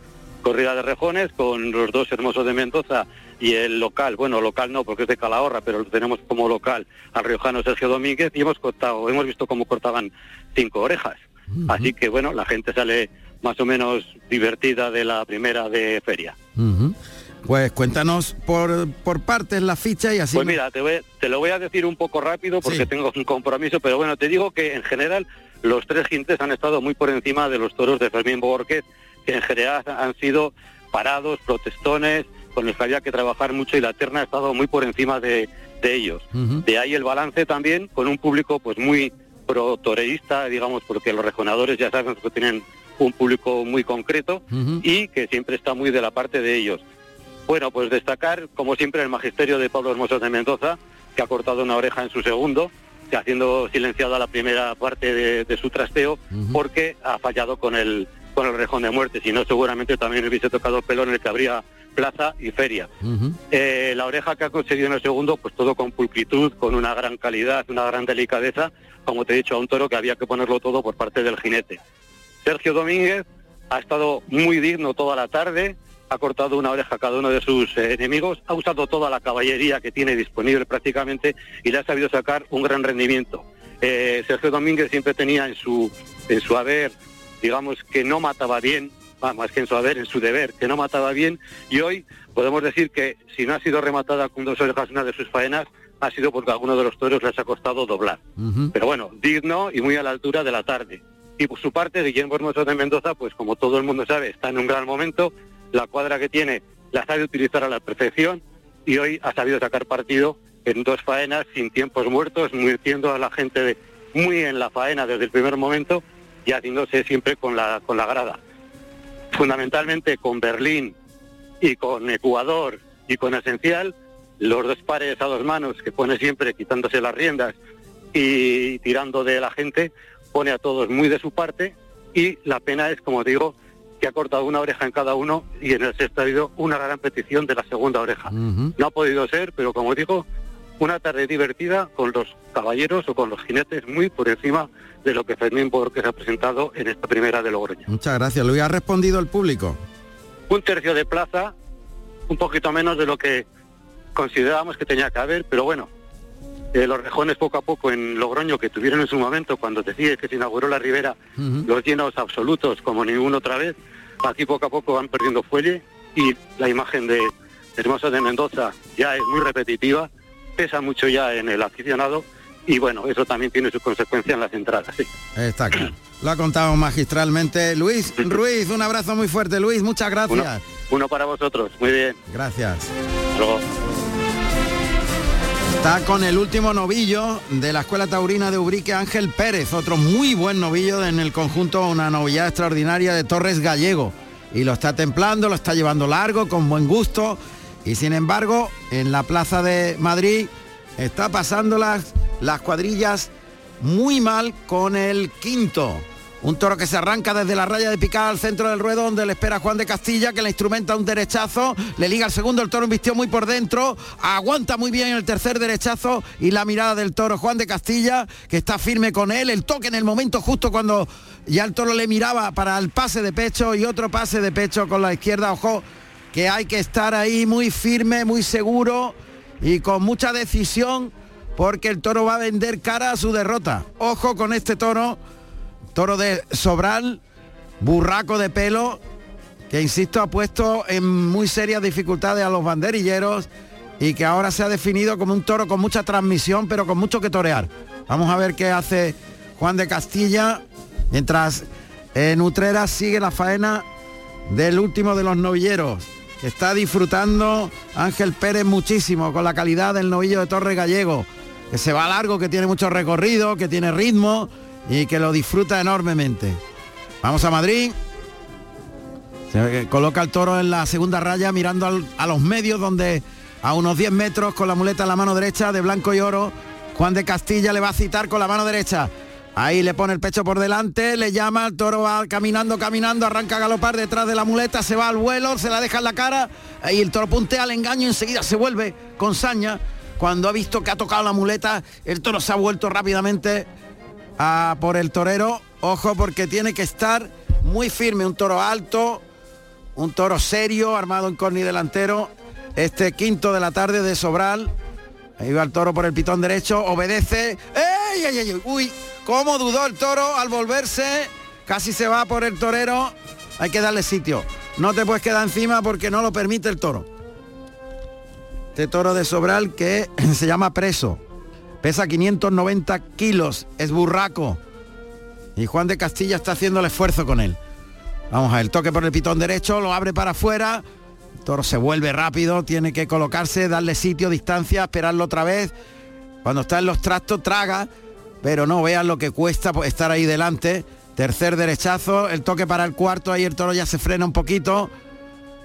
corrida de rejones con los dos Hermosos de Mendoza y el local, bueno, local no, porque es de Calahorra, pero lo tenemos como local al riojano Sergio Domínguez, y hemos cortado, hemos visto cómo cortaban cinco orejas. Uh-huh. Así que, bueno, la gente sale más o menos divertida de la primera de feria. Uh-huh. Pues cuéntanos por, por partes la ficha y así... Pues me... mira, te, voy, te lo voy a decir un poco rápido porque sí. Tengo un compromiso, pero bueno, te digo que en general los tres quintes han estado muy por encima de los toros de Fermín Bohorquez, que en general han sido parados, protestones, con los que había que trabajar mucho, y la terna ha estado muy por encima de, de ellos. Uh-huh. De ahí el balance también, con un público pues muy pro-toreísta, digamos, porque los rejonadores ya saben que tienen un público muy concreto, uh-huh, y que siempre está muy de la parte de ellos. Bueno, pues destacar, como siempre, el magisterio de Pablo Hermoso de Mendoza, que ha cortado una oreja en su segundo, que haciendo silenciada la primera parte de, de su trasteo, uh-huh, porque ha fallado con el, con el rejón de muerte, si no seguramente también hubiese tocado el pelo en el que habría plaza y feria. Uh-huh. Eh, la oreja que ha conseguido en el segundo, pues todo con pulcritud, con una gran calidad, una gran delicadeza, como te he dicho, a un toro que había que ponerlo todo por parte del jinete. Sergio Domínguez ha estado muy digno toda la tarde, ha cortado una oreja a cada uno de sus eh, enemigos, ha usado toda la caballería que tiene disponible prácticamente y le ha sabido sacar un gran rendimiento. Eh, Sergio Domínguez siempre tenía en su, en su haber, digamos que no mataba bien, más que en su haber, en su deber, que no mataba bien, y hoy podemos decir que si no ha sido rematada con dos orejas una de sus faenas, ha sido porque a alguno de los toros les ha costado doblar. Uh-huh. Pero bueno, digno y muy a la altura de la tarde. Y por su parte, Guillermo Hermoso de Mendoza, pues como todo el mundo sabe, está en un gran momento. La cuadra que tiene la sabe utilizar a la perfección y hoy ha sabido sacar partido en dos faenas sin tiempos muertos, metiendo a la gente de, muy en la faena desde el primer momento y haciéndose siempre con la, con la grada. Fundamentalmente con Berlín y con Ecuador y con Esencial, los dos pares a dos manos que pone siempre quitándose las riendas y tirando de la gente, pone a todos muy de su parte y la pena es, como digo, que ha cortado una oreja en cada uno y en el sexto ha habido una gran petición de la segunda oreja. Uh-huh. No ha podido ser, pero como digo, una tarde divertida con los caballeros o con los jinetes muy por encima de lo que Fermín Bohorquez ha presentado en esta primera de Logroño. Muchas gracias, Luis. ¿Ha respondido el público? Un tercio de plaza, un poquito menos de lo que considerábamos que tenía que haber, pero bueno, eh, los rejones poco a poco en Logroño que tuvieron en su momento cuando decía que se inauguró la Ribera, uh-huh. los llenos absolutos como ninguna otra vez, aquí poco a poco van perdiendo fuelle y la imagen de Hermoso de Mendoza ya es muy repetitiva, pesa mucho ya en el aficionado y bueno, eso también tiene sus consecuencias en las entradas, sí. Está claro. Lo ha contado magistralmente Luis Ruiz. Un abrazo muy fuerte, Luis, muchas gracias. Uno, uno para vosotros, muy bien. Gracias. Hasta luego. Está con el último novillo de la Escuela Taurina de Ubrique, Ángel Pérez, otro muy buen novillo en el conjunto, una novillada extraordinaria de Torres Gallegos. Y lo está templando, lo está llevando largo, con buen gusto. Y sin embargo, en la Plaza de Madrid está pasando las, las cuadrillas muy mal con el quinto. Un toro que se arranca desde la raya de picada al centro del ruedo, donde le espera Juan de Castilla, que le instrumenta un derechazo, le liga el segundo, el toro embistió muy por dentro, aguanta muy bien el tercer derechazo y la mirada del toro, Juan de Castilla, que está firme con él, el toque en el momento justo cuando ya el toro le miraba para el pase de pecho y otro pase de pecho con la izquierda. Ojo, que hay que estar ahí muy firme, muy seguro y con mucha decisión, porque el toro va a vender cara a su derrota. Ojo con este toro, Toro de Sobral, burraco de pelo, que insisto ha puesto en muy serias dificultades a los banderilleros y que ahora se ha definido como un toro con mucha transmisión, pero con mucho que torear. Vamos a ver qué hace Juan de Castilla, mientras en Utrera sigue la faena del último de los novilleros, que está disfrutando Ángel Pérez muchísimo con la calidad del novillo de Torres Gallego, que se va largo, que tiene mucho recorrido, que tiene ritmo y que lo disfruta enormemente. Vamos a Madrid. Se coloca el toro en la segunda raya, mirando al, a los medios, donde a unos diez metros, con la muleta en la mano derecha, de blanco y oro, Juan de Castilla le va a citar con la mano derecha. Ahí le pone el pecho por delante, le llama, el toro va caminando, caminando, arranca a galopar detrás de la muleta, se va al vuelo, se la deja en la cara y el toro puntea al engaño, enseguida se vuelve con saña. Cuando ha visto que ha tocado la muleta, el toro se ha vuelto rápidamente a por el torero. Ojo, porque tiene que estar muy firme, un toro alto, un toro serio, armado en corni delantero, este quinto de la tarde de Sobral. Ahí va el toro por el pitón derecho, obedece. ¡Ey, ey, ey! ¡Uy! Cómo dudó el toro al volverse, casi se va por el torero. Hay que darle sitio, no te puedes quedar encima porque no lo permite el toro. Este Toro de Sobral, que se llama Preso, pesa quinientos noventa kilos, es burraco. Y Juan de Castilla está haciendo el esfuerzo con él. Vamos a ver, toque por el pitón derecho, lo abre para afuera. El toro se vuelve rápido, tiene que colocarse, darle sitio, distancia, esperarlo otra vez. Cuando está en los trastos traga, pero no vean lo que cuesta estar ahí delante. Tercer derechazo, el toque para el cuarto, ahí el toro ya se frena un poquito.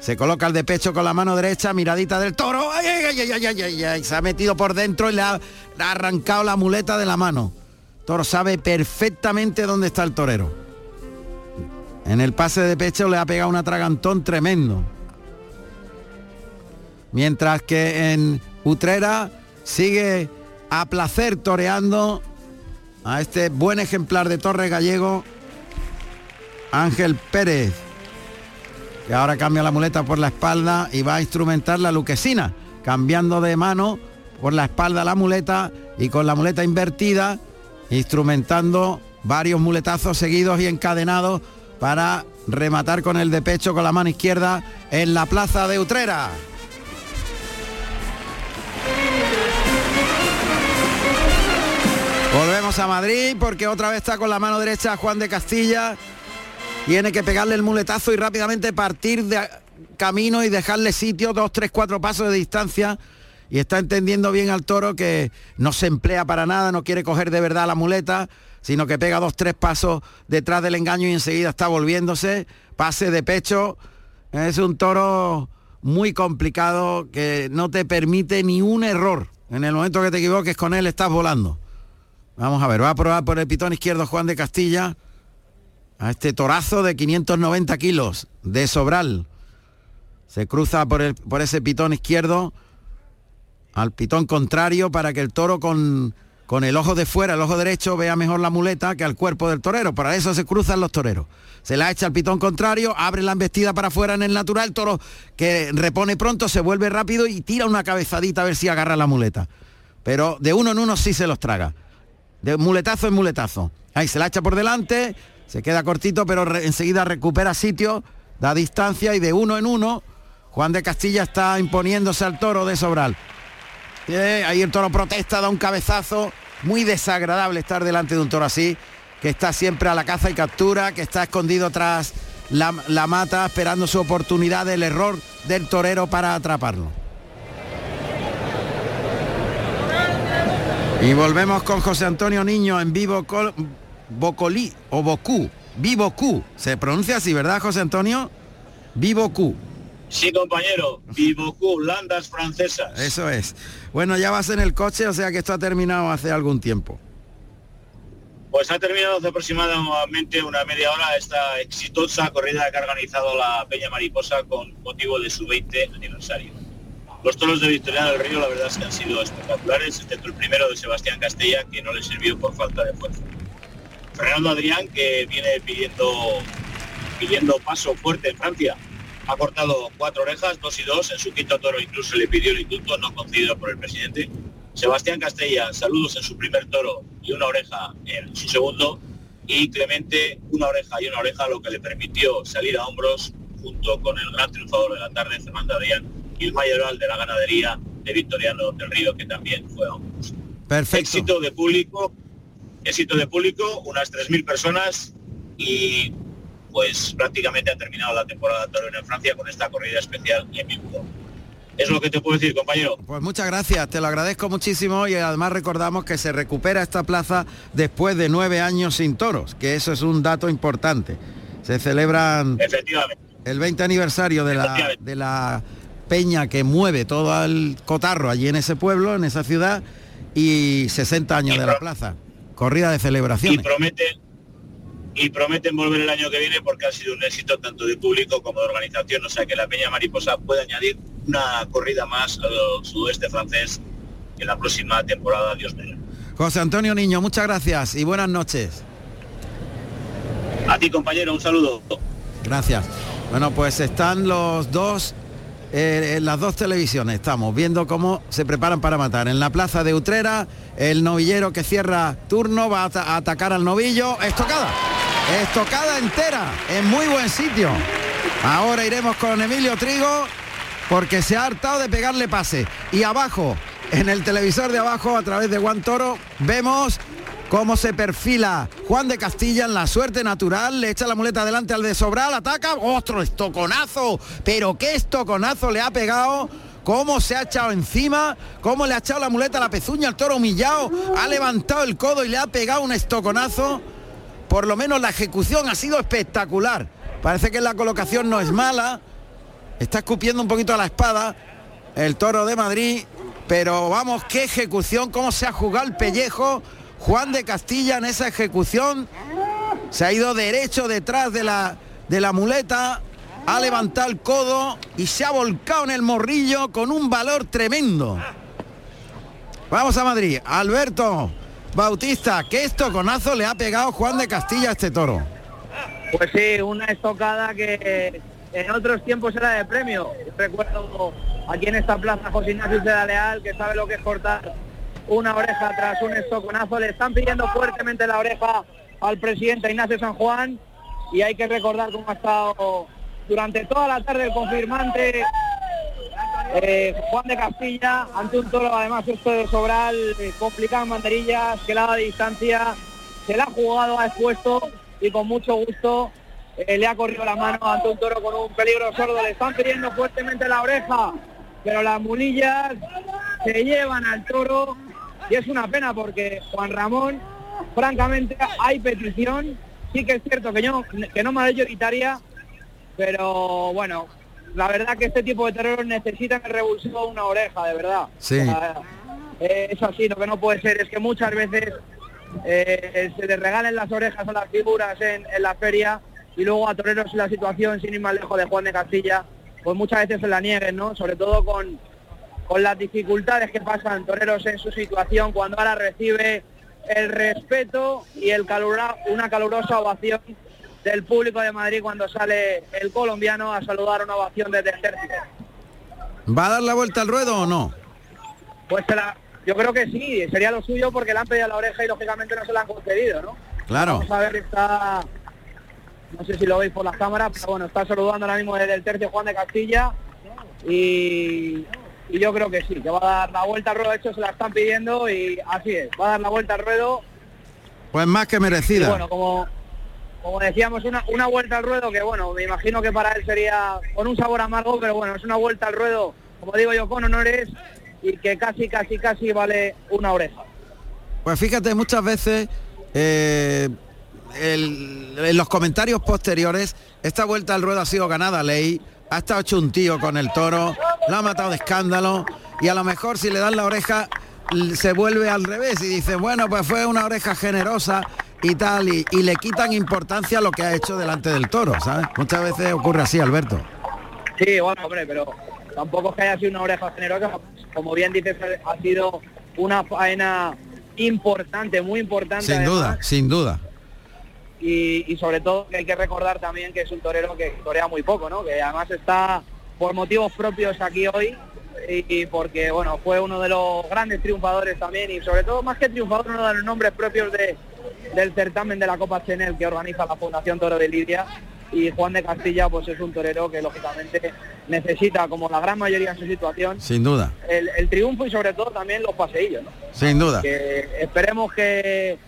Se coloca el de pecho con la mano derecha, miradita del toro. ¡Ay, ay, ay, ay, ay, ay, ay! Se ha metido por dentro y le ha, le ha arrancado la muleta de la mano. El toro sabe perfectamente dónde está el torero. En el pase de pecho le ha pegado un atragantón tremendo. Mientras que en Utrera sigue a placer toreando a este buen ejemplar de Torres Gallego, Ángel Pérez, que ahora cambia la muleta por la espalda y va a instrumentar la luquesina, cambiando de mano por la espalda la muleta y con la muleta invertida, instrumentando varios muletazos seguidos y encadenados para rematar con el de pecho con la mano izquierda en la plaza de Utrera. Volvemos a Madrid porque otra vez está con la mano derecha Juan de Castilla. Tiene que pegarle el muletazo y rápidamente partir de camino y dejarle sitio, dos, tres, cuatro pasos de distancia. Y está entendiendo bien al toro, que no se emplea para nada, no quiere coger de verdad la muleta, sino que pega dos, tres pasos detrás del engaño y enseguida está volviéndose. Pase de pecho. Es un toro muy complicado que no te permite ni un error. En el momento que te equivoques con él estás volando. Vamos a ver, va a probar por el pitón izquierdo Juan de Castilla a este torazo de quinientos noventa kilos de Sobral. Se cruza por, el, por ese pitón izquierdo al pitón contrario para que el toro con con el ojo de fuera, el ojo derecho, vea mejor la muleta que al cuerpo del torero. Para eso se cruzan los toreros. Se la echa al pitón contrario, abre la embestida para afuera en el natural, toro que repone pronto, se vuelve rápido y tira una cabezadita a ver si agarra la muleta. Pero de uno en uno sí se los traga. De muletazo en muletazo. Ahí se la echa por delante, se queda cortito, pero re- enseguida recupera sitio, da distancia y de uno en uno Juan de Castilla está imponiéndose al toro de Sobral. Eh, ahí el toro protesta, da un cabezazo. Muy desagradable estar delante de un toro así, que está siempre a la caza y captura, que está escondido tras la, la mata, esperando su oportunidad, del error del torero para atraparlo. Y volvemos con José Antonio Niño en vivo col, Bocolí o Bocú, Vivo Q. Se pronuncia así, ¿verdad, José Antonio? Vivo Q. Sí, compañero, Vivocú, landas francesas. Eso es. Bueno, ya vas en el coche, o sea que esto ha terminado hace algún tiempo. Pues ha terminado hace aproximadamente una media hora esta exitosa corrida que ha organizado la Peña Mariposa con motivo de su veinte aniversario. Los toros de Victoriano del Río, la verdad es que han sido espectaculares, excepto el primero de Sebastián Castella, que no le sirvió por falta de fuerza. Fernando Adrián, que viene pidiendo, pidiendo paso fuerte en Francia, ha cortado cuatro orejas, dos y dos. En su quinto toro incluso le pidió el indulto, no concedido por el presidente. Sebastián Castella, saludos en su primer toro y una oreja en su segundo. Y Clemente, una oreja y una oreja, lo que le permitió salir a hombros junto con el gran triunfador de la tarde, Fernando Adrián, y el mayoral de la ganadería de Victoriano del Río, que también fue a hombros. Perfecto. Éxito de público, éxito de público, unas tres mil personas y... pues prácticamente ha terminado la temporada torero en Francia con esta corrida especial en Bilbao. Es lo que te puedo decir, compañero. Pues muchas gracias, te lo agradezco muchísimo y además recordamos que se recupera esta plaza después de nueve años sin toros, que eso es un dato importante. Se celebran el veinte aniversario de la, de la peña que mueve todo el cotarro allí en ese pueblo, en esa ciudad, y sesenta años y de pro- la plaza. Corrida de celebraciones. Y promete... Y prometen volver el año que viene porque ha sido un éxito tanto de público como de organización, o sea que la Peña Mariposa puede añadir una corrida más al sudoeste francés en la próxima temporada, Dios mío. José Antonio Niño, muchas gracias y buenas noches. A ti, compañero, un saludo. Gracias. Bueno, pues están los dos, eh, en las dos televisiones, estamos viendo cómo se preparan para matar. En la plaza de Utrera, el novillero que cierra turno va a, ta- a atacar al novillo. Estocada. Estocada entera, en muy buen sitio. Ahora iremos con Emilio Trigo, porque se ha hartado de pegarle pase. Y abajo, en el televisor de abajo, a través de Juan Toro, vemos cómo se perfila Juan de Castilla en la suerte natural. Le echa la muleta adelante al de Sobral, ataca. ¡Ostro, estoconazo! Pero qué estoconazo le ha pegado. Cómo se ha echado encima, cómo le ha echado la muleta a la pezuña, al toro humillado. Ha levantado el codo y le ha pegado un estoconazo. Por lo menos la ejecución ha sido espectacular. Parece que la colocación no es mala. Está escupiendo un poquito a la espada el toro de Madrid. Pero vamos, qué ejecución, cómo se ha jugado el pellejo. Juan de Castilla en esa ejecución. Se ha ido derecho detrás de la, de la muleta. Ha levantado el codo y se ha volcado en el morrillo con un valor tremendo. Vamos a Madrid. Alberto Bautista, ¿qué estoconazo le ha pegado Juan de Castilla a este toro? Pues sí, una estocada que en otros tiempos era de premio. Recuerdo aquí en esta plaza José Ignacio de la Leal, que sabe lo que es cortar una oreja tras un estoconazo. Le están pidiendo fuertemente la oreja al presidente Ignacio San Juan y hay que recordar cómo ha estado durante toda la tarde el confirmante Eh, Juan de Castilla, ante un toro además esto de Sobral, eh, complicado en banderillas, que la da distancia, se la ha jugado, ha expuesto y con mucho gusto eh, le ha corrido la mano ante un toro con un peligro sordo. Le están pidiendo fuertemente la oreja, pero las mulillas se llevan al toro y es una pena porque Juan Ramón, francamente hay petición, sí que es cierto que, yo, que no más mayoritaria, pero bueno... La verdad que este tipo de toreros necesitan el revulsivo de una oreja, de verdad. Sí. Eh, eso sí, lo que no puede ser es que muchas veces eh, se les regalen las orejas a las figuras en, en la feria y luego a toreros la situación, sin ir más lejos, de Juan de Castilla, pues muchas veces se la nieguen, ¿no? Sobre todo con, con las dificultades que pasan toreros en su situación, cuando ahora recibe el respeto y el calura, una calurosa ovación del público de Madrid cuando sale el colombiano a saludar una ovación desde el tercio. ¿Va a dar la vuelta al ruedo o no? Pues se la, yo creo que sí, sería lo suyo porque le han pedido la oreja y lógicamente no se la han concedido, ¿no? Claro. Vamos a ver, está, no sé si lo veis por las cámaras, pero bueno, está saludando ahora mismo desde el tercio Juan de Castilla y... y yo creo que sí, que va a dar la vuelta al ruedo, de hecho se la están pidiendo y así es, va a dar la vuelta al ruedo. Pues más que merecida. Y bueno, como, como decíamos, una, una vuelta al ruedo que bueno, me imagino que para él sería con un sabor amargo, pero bueno, es una vuelta al ruedo, como digo yo, con honores y que casi, casi, casi vale una oreja. Pues fíjate, muchas veces eh, el, en los comentarios posteriores, esta vuelta al ruedo ha sido ganada ley, ha estado hecho un tío con el toro, lo ha matado de escándalo y a lo mejor si le dan la oreja se vuelve al revés y dice, bueno, pues fue una oreja generosa y tal, y, y le quitan importancia a lo que ha hecho delante del toro, ¿sabes? Muchas veces ocurre así, Alberto. Sí, bueno, hombre, pero tampoco es que haya sido una oreja generosa, como bien dices, ha sido una faena importante, muy importante. Sin además. duda, sin duda. Y, y sobre todo que hay que recordar también que es un torero que torea muy poco, ¿no? Que además está por motivos propios aquí hoy y, y porque, bueno, fue uno de los grandes triunfadores también y sobre todo, más que triunfador, uno de los nombres propios de, del certamen de la Copa Chenel que organiza la Fundación Toro de Lidia, y Juan de Castilla pues es un torero que lógicamente necesita, como la gran mayoría en su situación, sin duda, el, el triunfo y sobre todo también los paseillos, ¿no? Sin duda. Que esperemos que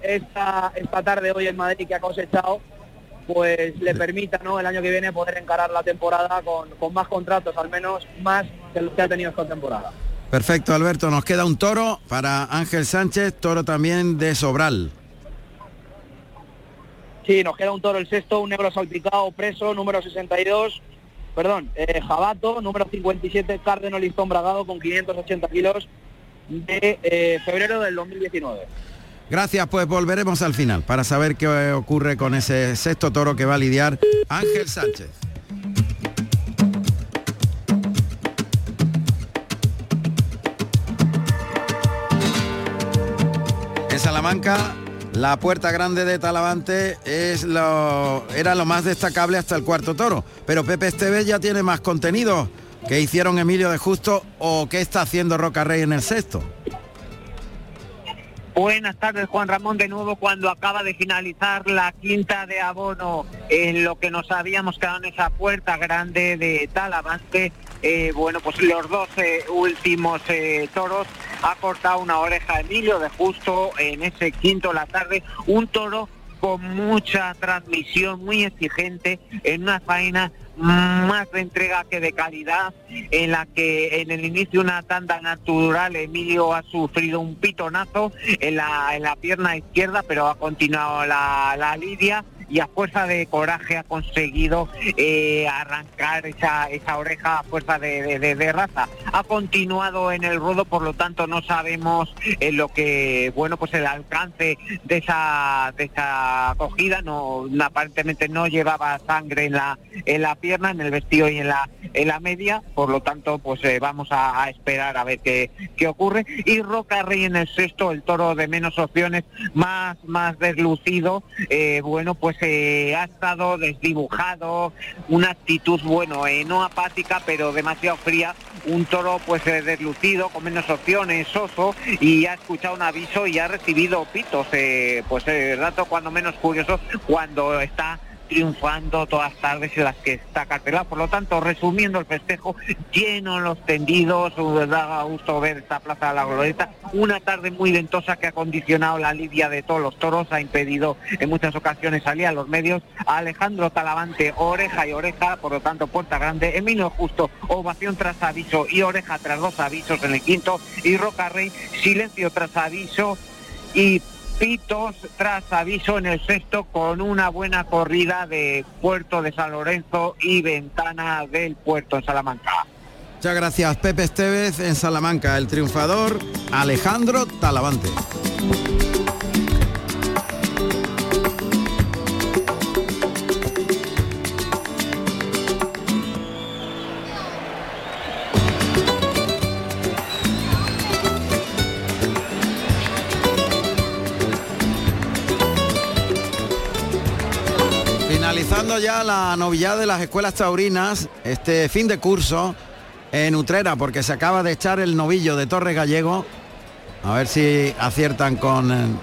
Esta, esta tarde hoy en Madrid que ha cosechado pues le permita, ¿no?, el año que viene poder encarar la temporada con, con más contratos, al menos más que los que ha tenido esta temporada. Perfecto, Alberto, nos queda un toro para Ángel Sánchez, toro también de Sobral. Sí, nos queda un toro, el sexto, un negro salpicado preso, número sesenta y dos, perdón, eh, Jabato, número cincuenta y siete, Cárdeno Listón Bragado con quinientos ochenta kilos de eh, febrero del dos mil diecinueve. Gracias, pues volveremos al final para saber qué ocurre con ese sexto toro que va a lidiar Ángel Sánchez. En Salamanca, la Puerta Grande de Talavante es lo, era lo más destacable hasta el cuarto toro, pero Pepe Esteves ya tiene más contenido. ¿Qué hicieron Emilio de Justo o qué está haciendo Roca Rey en el sexto? Buenas tardes, Juan Ramón, de nuevo, cuando acaba de finalizar la quinta de abono en lo que nos habíamos quedado en esa Puerta Grande de Talavante. Eh, bueno, pues los dos eh, últimos eh, toros ha cortado una oreja a Emilio de Justo en ese quinto de la tarde, un toro con mucha transmisión, muy exigente, en una faena más de entrega que de calidad, en la que en el inicio una tanda natural Emilio ha sufrido un pitonazo en la, en la pierna izquierda, pero ha continuado la, la lidia y a fuerza de coraje ha conseguido eh, arrancar esa, esa oreja a fuerza de, de, de, de raza. Ha continuado en el ruedo, por lo tanto no sabemos eh, lo que, bueno, pues el alcance de esa de esa acogida. No, aparentemente no llevaba sangre en la en la pierna, en el vestido y en la en la media, por lo tanto pues eh, vamos a, a esperar a ver qué, qué ocurre. Y Roca Rey en el sexto, el toro de menos opciones, más más deslucido, eh, bueno pues Eh, ha estado desdibujado, una actitud, bueno, eh, no apática, pero demasiado fría, un toro pues eh, deslucido, con menos opciones, soso, y ha escuchado un aviso y ha recibido pitos, eh, pues eh, rato cuando menos curioso, cuando está triunfando todas tardes en las que está cartelado. Por lo tanto, resumiendo, el festejo lleno, los tendidos, da gusto ver esta plaza de la Glorieta, una tarde muy ventosa que ha condicionado la lidia de todos los toros, ha impedido en muchas ocasiones salir a los medios. A Alejandro Talavante, oreja y oreja, por lo tanto Puerta Grande. Emilio Justo, ovación tras aviso y oreja tras dos avisos en el quinto, y Roca Rey, silencio tras aviso y pitos tras aviso en el sexto, con una buena corrida de Puerto de San Lorenzo y Ventana del Puerto en Salamanca. Muchas gracias, Pepe Esteves, en Salamanca. El triunfador, Alejandro Talavante. Finalizando ya la novillada de las escuelas taurinas, este fin de curso en Utrera, porque se acaba de echar el novillo de Torres Gallegos. A ver si aciertan con,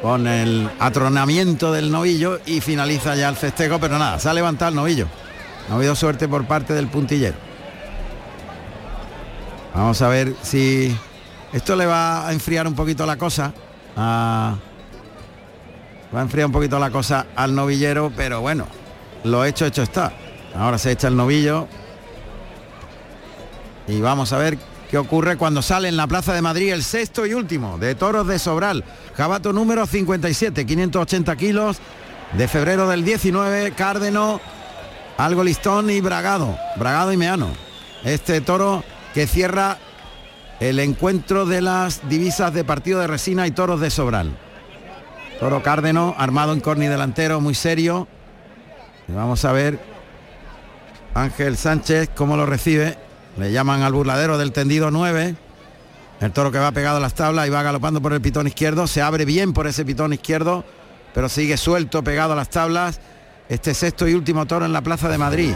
con el atronamiento del novillo y finaliza ya el festejo, pero nada, se ha levantado el novillo. No ha habido suerte por parte del puntillero. Vamos a ver si esto le va a enfriar un poquito la cosa. Ah, va a enfriar un poquito la cosa al novillero, pero bueno, lo hecho, hecho está. Ahora se echa el novillo. Y vamos a ver qué ocurre cuando sale en la Plaza de Madrid el sexto y último de Toros de Sobral. Jabato número cincuenta y siete, quinientos ochenta kilos, de febrero del diecinueve, cárdeno, algo listón y bragado, bragado y meano. Este toro que cierra el encuentro de las divisas de Partido de Resina y Toros de Sobral. Toro cárdeno, armado en cornidelantero, muy serio. Y vamos a ver Ángel Sánchez cómo lo recibe. Le llaman al burladero del tendido nueve. El toro que va pegado a las tablas y va galopando por el pitón izquierdo. Se abre bien por ese pitón izquierdo, pero sigue suelto, pegado a las tablas. Este sexto y último toro en la Plaza de Madrid.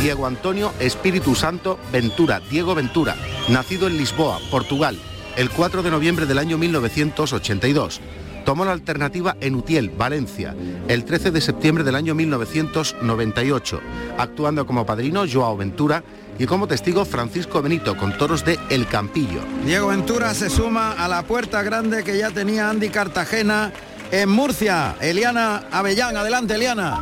Diego Antonio Espíritu Santo Ventura, Diego Ventura, nacido en Lisboa, Portugal, el cuatro de noviembre del año mil novecientos ochenta y dos. Tomó la alternativa en Utiel, Valencia, el trece de septiembre del año mil novecientos noventa y ocho, actuando como padrino Joao Ventura y como testigo Francisco Benito, con toros de El Campillo. Diego Ventura se suma a la puerta grande que ya tenía Andy Cartagena en Murcia. Eliana Avellán, adelante Eliana.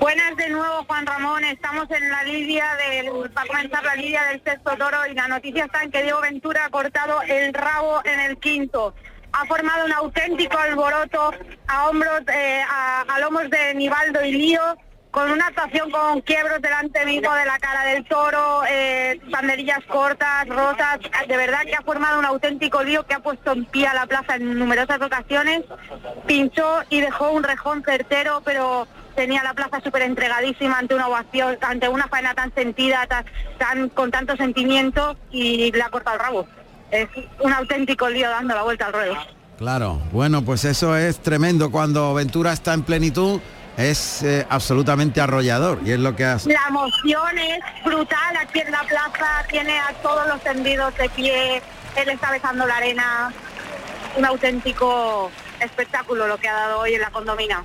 Buenas de nuevo, Juan Ramón. Estamos en la lidia del, va a comenzar la lidia del sexto toro y la noticia está en que Diego Ventura ha cortado el rabo en el quinto. Ha formado un auténtico alboroto a hombros, eh, a, a lomos de Nivaldo y Lío, con una actuación con quiebros delante mismo de la cara del toro, eh, banderillas cortas, rotas. De verdad que ha formado un auténtico lío que ha puesto en pie a la plaza en numerosas ocasiones. Pinchó y dejó un rejón certero, pero tenía la plaza súper entregadísima ante una ovación, ante una faena tan sentida, tan, tan con tanto sentimiento, y le ha cortado el rabo. Es un auténtico lío dando la vuelta al ruedo. Claro, bueno, pues eso es tremendo. Cuando Ventura está en plenitud es eh, absolutamente arrollador, y es lo que hace. La emoción es brutal aquí en la plaza, tiene a todos los tendidos de pie, él está besando la arena. Un auténtico espectáculo lo que ha dado hoy en la condomina.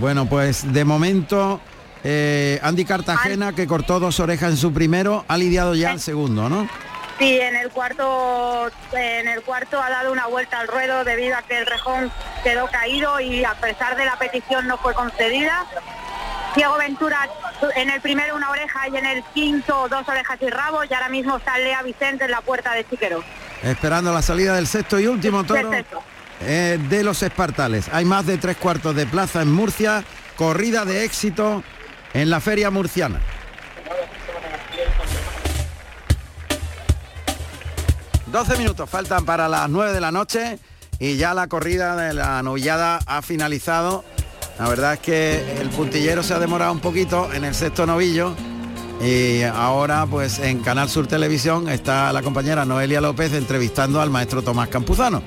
Bueno, pues de momento eh, Andy Cartagena, And- que cortó dos orejas en su primero, ha lidiado ya el segundo, ¿no? Sí, en el cuarto, en el cuarto ha dado una vuelta al ruedo debido a que el rejón quedó caído y a pesar de la petición no fue concedida. Diego Ventura en el primero una oreja y en el quinto dos orejas y rabo, y ahora mismo está Lea Vicenç en la puerta de Chiquero. Esperando la salida del sexto y último toro eh, de los Espartales. Hay más de tres cuartos de plaza en Murcia, corrida de éxito en la feria murciana. doce minutos faltan para las nueve de la noche y ya la corrida de la novillada ha finalizado. La verdad es que el puntillero se ha demorado un poquito en el sexto novillo y ahora pues en Canal Sur Televisión está la compañera Noelia López entrevistando al maestro Tomás Campuzano,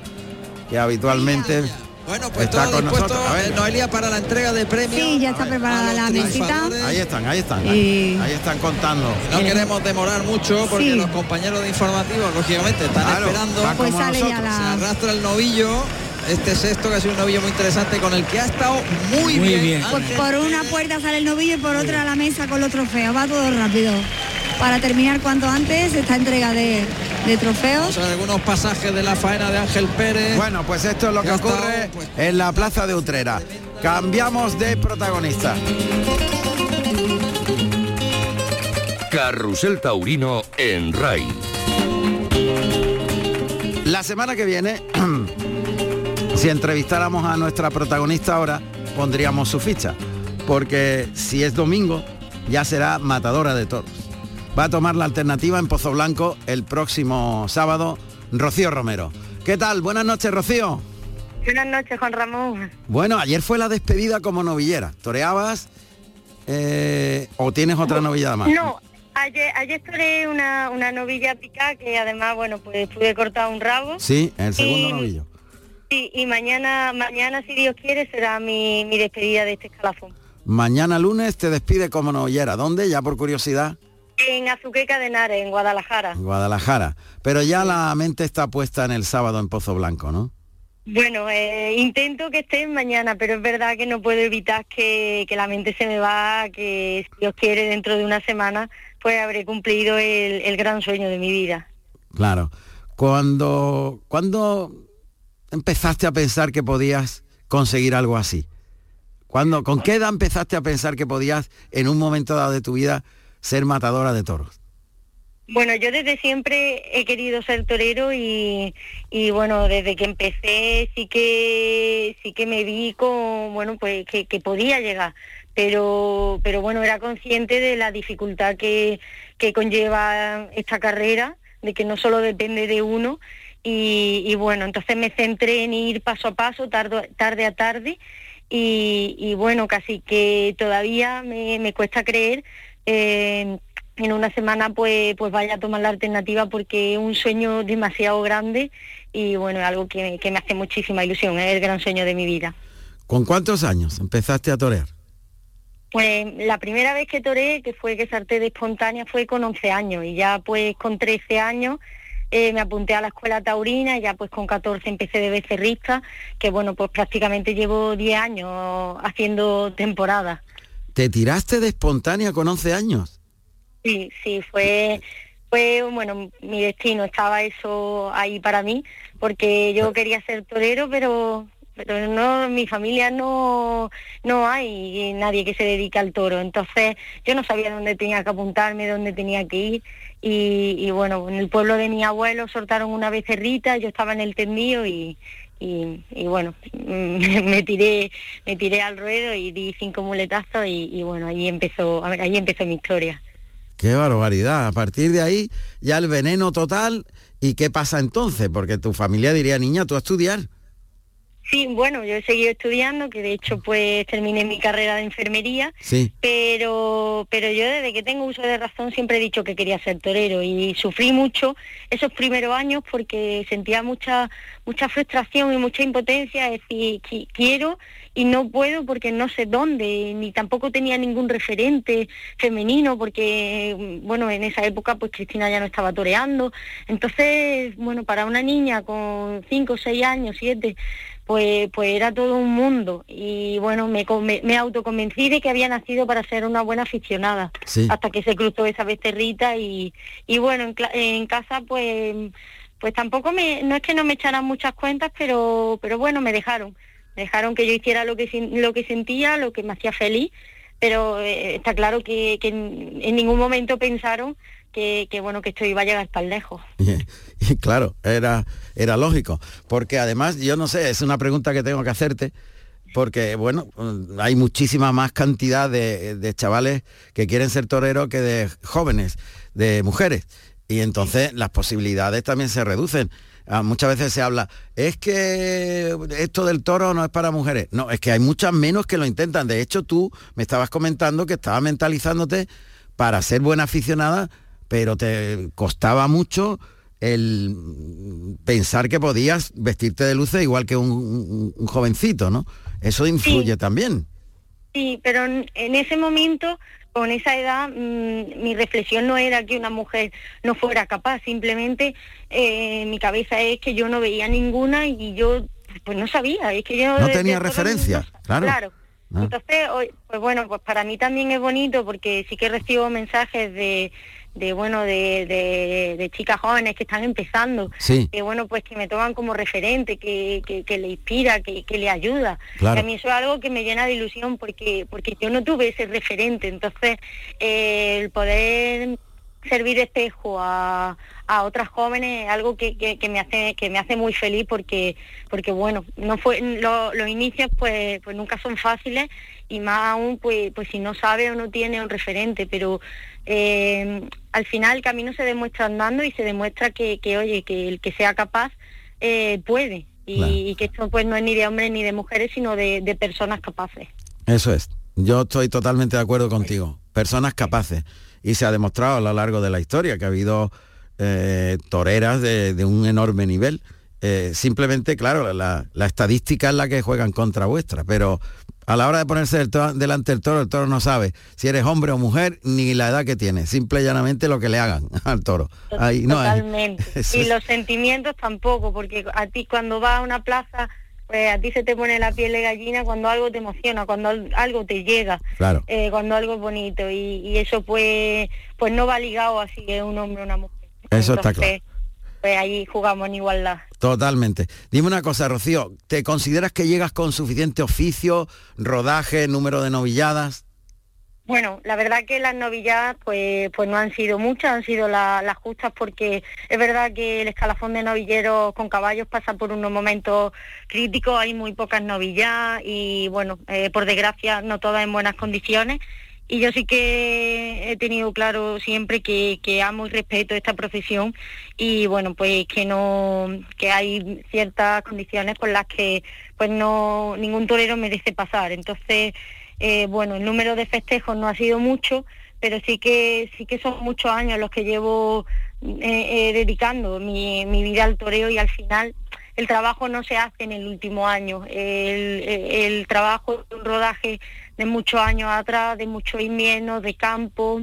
que habitualmente... Bueno, pues está todo dispuesto, eh, Noelia, para la entrega de premios. Sí, ya está preparada la mesita. Ahí están, ahí están, y... ahí están contando. No queremos demorar mucho porque sí, los compañeros de informativos, lógicamente, están claro, esperando. Pues sale ya la... Se arrastra el novillo, este sexto, que ha sido un novillo muy interesante, con el que ha estado muy, muy bien. bien. Pues por una puerta sale el novillo y por otra a la mesa con los trofeos. Va todo rápido. Para terminar cuanto antes esta entrega de, de trofeos. O sea, algunos pasajes de la faena de Ángel Pérez. Bueno, pues esto es lo que ocurre en la Plaza de Utrera. Cambiamos de protagonista. Carrusel Taurino en RAI. La semana que viene, si entrevistáramos a nuestra protagonista ahora, pondríamos su ficha, porque si es domingo, ya será matadora de toros. Va a tomar la alternativa en Pozo Blanco el próximo sábado, Rocío Romero. ¿Qué tal? Buenas noches, Rocío. Buenas noches, Juan Ramón. Bueno, ayer fue la despedida como novillera. ¿Toreabas eh, o tienes otra novillada más? No, ayer, ayer toreé una, una novilla picada que además, bueno, pues pude cortar un rabo. Sí, el segundo y, novillo. Sí, y mañana, mañana si Dios quiere, será mi, mi despedida de este escalafón. Mañana lunes te despide como no oyera. ¿Dónde? Ya por curiosidad. En Azuqueca de Henares, en Guadalajara. Guadalajara. Pero ya la mente está puesta en el sábado en Pozo Blanco, ¿no? Bueno, eh, intento que esté mañana, pero es verdad que no puedo evitar que, que la mente se me va, que si Dios quiere dentro de una semana pues habré cumplido el, el gran sueño de mi vida. Claro. ¿Cuándo, ¿cuándo empezaste a pensar que podías conseguir algo así? ¿Cuándo, ¿Con qué edad empezaste a pensar que podías en un momento dado de tu vida ser matadora de toros? Bueno, yo desde siempre he querido ser torero y, y bueno, desde que empecé sí que sí que me vi con, bueno, pues que, que podía llegar, pero pero bueno, era consciente de la dificultad que, que conlleva esta carrera, de que no solo depende de uno y, y bueno, entonces me centré en ir paso a paso, tarde, tarde a tarde y, y bueno, casi que todavía me, me cuesta creer eh, en una semana pues pues vaya a tomar la alternativa, porque es un sueño demasiado grande y bueno, es algo que, que me hace muchísima ilusión, es el gran sueño de mi vida. ¿Con cuántos años empezaste a torear? Pues la primera vez que toreé, que fue que salté de espontánea, fue con once años y ya pues con trece años eh, me apunté a la escuela taurina y ya pues con catorce empecé de becerrista, que bueno, pues prácticamente llevo diez años haciendo temporadas. ¿Te tiraste de espontánea con once años? Sí, sí, fue, fue, bueno, mi destino, estaba eso ahí para mí, porque yo quería ser torero, pero, pero no, mi familia no, no hay nadie que se dedique al toro, entonces yo no sabía dónde tenía que apuntarme, dónde tenía que ir, y, y bueno, en el pueblo de mi abuelo soltaron una becerrita, yo estaba en el tendido y, y, y bueno, me tiré, me tiré al ruedo y di cinco muletazos y, y bueno, ahí empezó, ahí empezó mi historia. ¡Qué barbaridad! A partir de ahí, ya el veneno total. ¿Y qué pasa entonces? Porque tu familia diría, niña, ¿tú a estudiar? Sí, bueno, yo he seguido estudiando, que de hecho pues terminé mi carrera de enfermería, sí. pero pero yo desde que tengo uso de razón siempre he dicho que quería ser torero y sufrí mucho esos primeros años porque sentía mucha mucha frustración y mucha impotencia, es decir, qu- quiero y no puedo porque no sé dónde, ni tampoco tenía ningún referente femenino porque, bueno, en esa época pues Cristina ya no estaba toreando, entonces, bueno, para una niña con cinco, seis años, siete... Pues, pues era todo un mundo y bueno, me, me, me autoconvencí de que había nacido para ser una buena aficionada, sí. Hasta que se cruzó esa becerrita y, y bueno, en, en casa pues pues tampoco me, no es que no me echaran muchas cuentas, pero pero bueno, me dejaron, me dejaron que yo hiciera lo que lo que sentía, lo que me hacía feliz, pero eh, está claro que, que en, en ningún momento pensaron Que, que bueno, que esto iba a llegar tan lejos. Y, y claro, era, era lógico, porque además, yo no sé, es una pregunta que tengo que hacerte, porque bueno, hay muchísima más cantidad de, de chavales que quieren ser toreros que de jóvenes, de mujeres, y entonces las posibilidades también se reducen. Muchas veces se habla, es que esto del toro no es para mujeres. No, es que hay muchas menos que lo intentan. De hecho, tú me estabas comentando que estabas mentalizándote para ser buena aficionada, pero te costaba mucho el pensar que podías vestirte de luces igual que un, un, un jovencito, ¿no? Eso influye, sí, también. Sí, pero en, en ese momento, con esa edad, mmm, mi reflexión no era que una mujer no fuera capaz, simplemente eh, mi cabeza es que yo no veía ninguna y yo pues no sabía, es que yo... No tenía referencia, claro. Claro. Ah. Entonces, pues bueno, pues para mí también es bonito porque sí que recibo mensajes de... de bueno de, de, de chicas jóvenes que están empezando, sí. Que bueno, pues que me toman como referente, que, que, que le inspira, que, que le ayuda, claro. Que a mí eso es algo que me llena de ilusión porque porque yo no tuve ese referente, entonces eh, el poder servir de espejo a, a otras jóvenes es algo que, que, que me hace que me hace muy feliz porque porque bueno, no fue lo, los inicios pues pues nunca son fáciles y más aún pues pues si no sabe o no tiene un referente, pero eh, al final el camino se demuestra andando y se demuestra que, que oye, que el que sea capaz eh, puede y, claro. Y que esto pues no es ni de hombres ni de mujeres, sino de, de personas capaces. Eso es, yo estoy totalmente de acuerdo contigo, personas capaces. Y se ha demostrado a lo largo de la historia que ha habido eh, toreras de, de un enorme nivel Eh, simplemente, claro, la, la estadística es la que juegan contra vuestra, pero a la hora de ponerse el toro, delante del toro, el toro no sabe si eres hombre o mujer ni la edad que tienes, simple y llanamente lo que le hagan al toro. Ahí, totalmente. No hay. Y los sentimientos tampoco, porque a ti cuando vas a una plaza, pues a ti se te pone la piel de gallina cuando algo te emociona, cuando algo te llega, claro. eh, cuando algo es bonito, y, y eso pues pues no va ligado así que un hombre o una mujer. Eso Entonces, está claro. Pues ahí jugamos en igualdad. Totalmente. Dime una cosa, Rocío, ¿te consideras que llegas con suficiente oficio, rodaje, número de novilladas? Bueno, la verdad que las novilladas pues pues no han sido muchas, han sido la, las justas, porque es verdad que el escalafón de novilleros con caballos pasa por unos momentos críticos, hay muy pocas novilladas y bueno, eh, por desgracia no todas en buenas condiciones. Y yo sí que he tenido claro siempre que, que amo y respeto esta profesión y bueno, pues que no, que hay ciertas condiciones por las que pues no, ningún torero merece pasar. Entonces, eh, bueno, el número de festejos no ha sido mucho, pero sí que sí que son muchos años los que llevo eh, eh, dedicando mi, mi vida al toreo, y al final el trabajo no se hace en el último año, el, el, el trabajo de un rodaje de muchos años atrás, de muchos inviernos, de campo,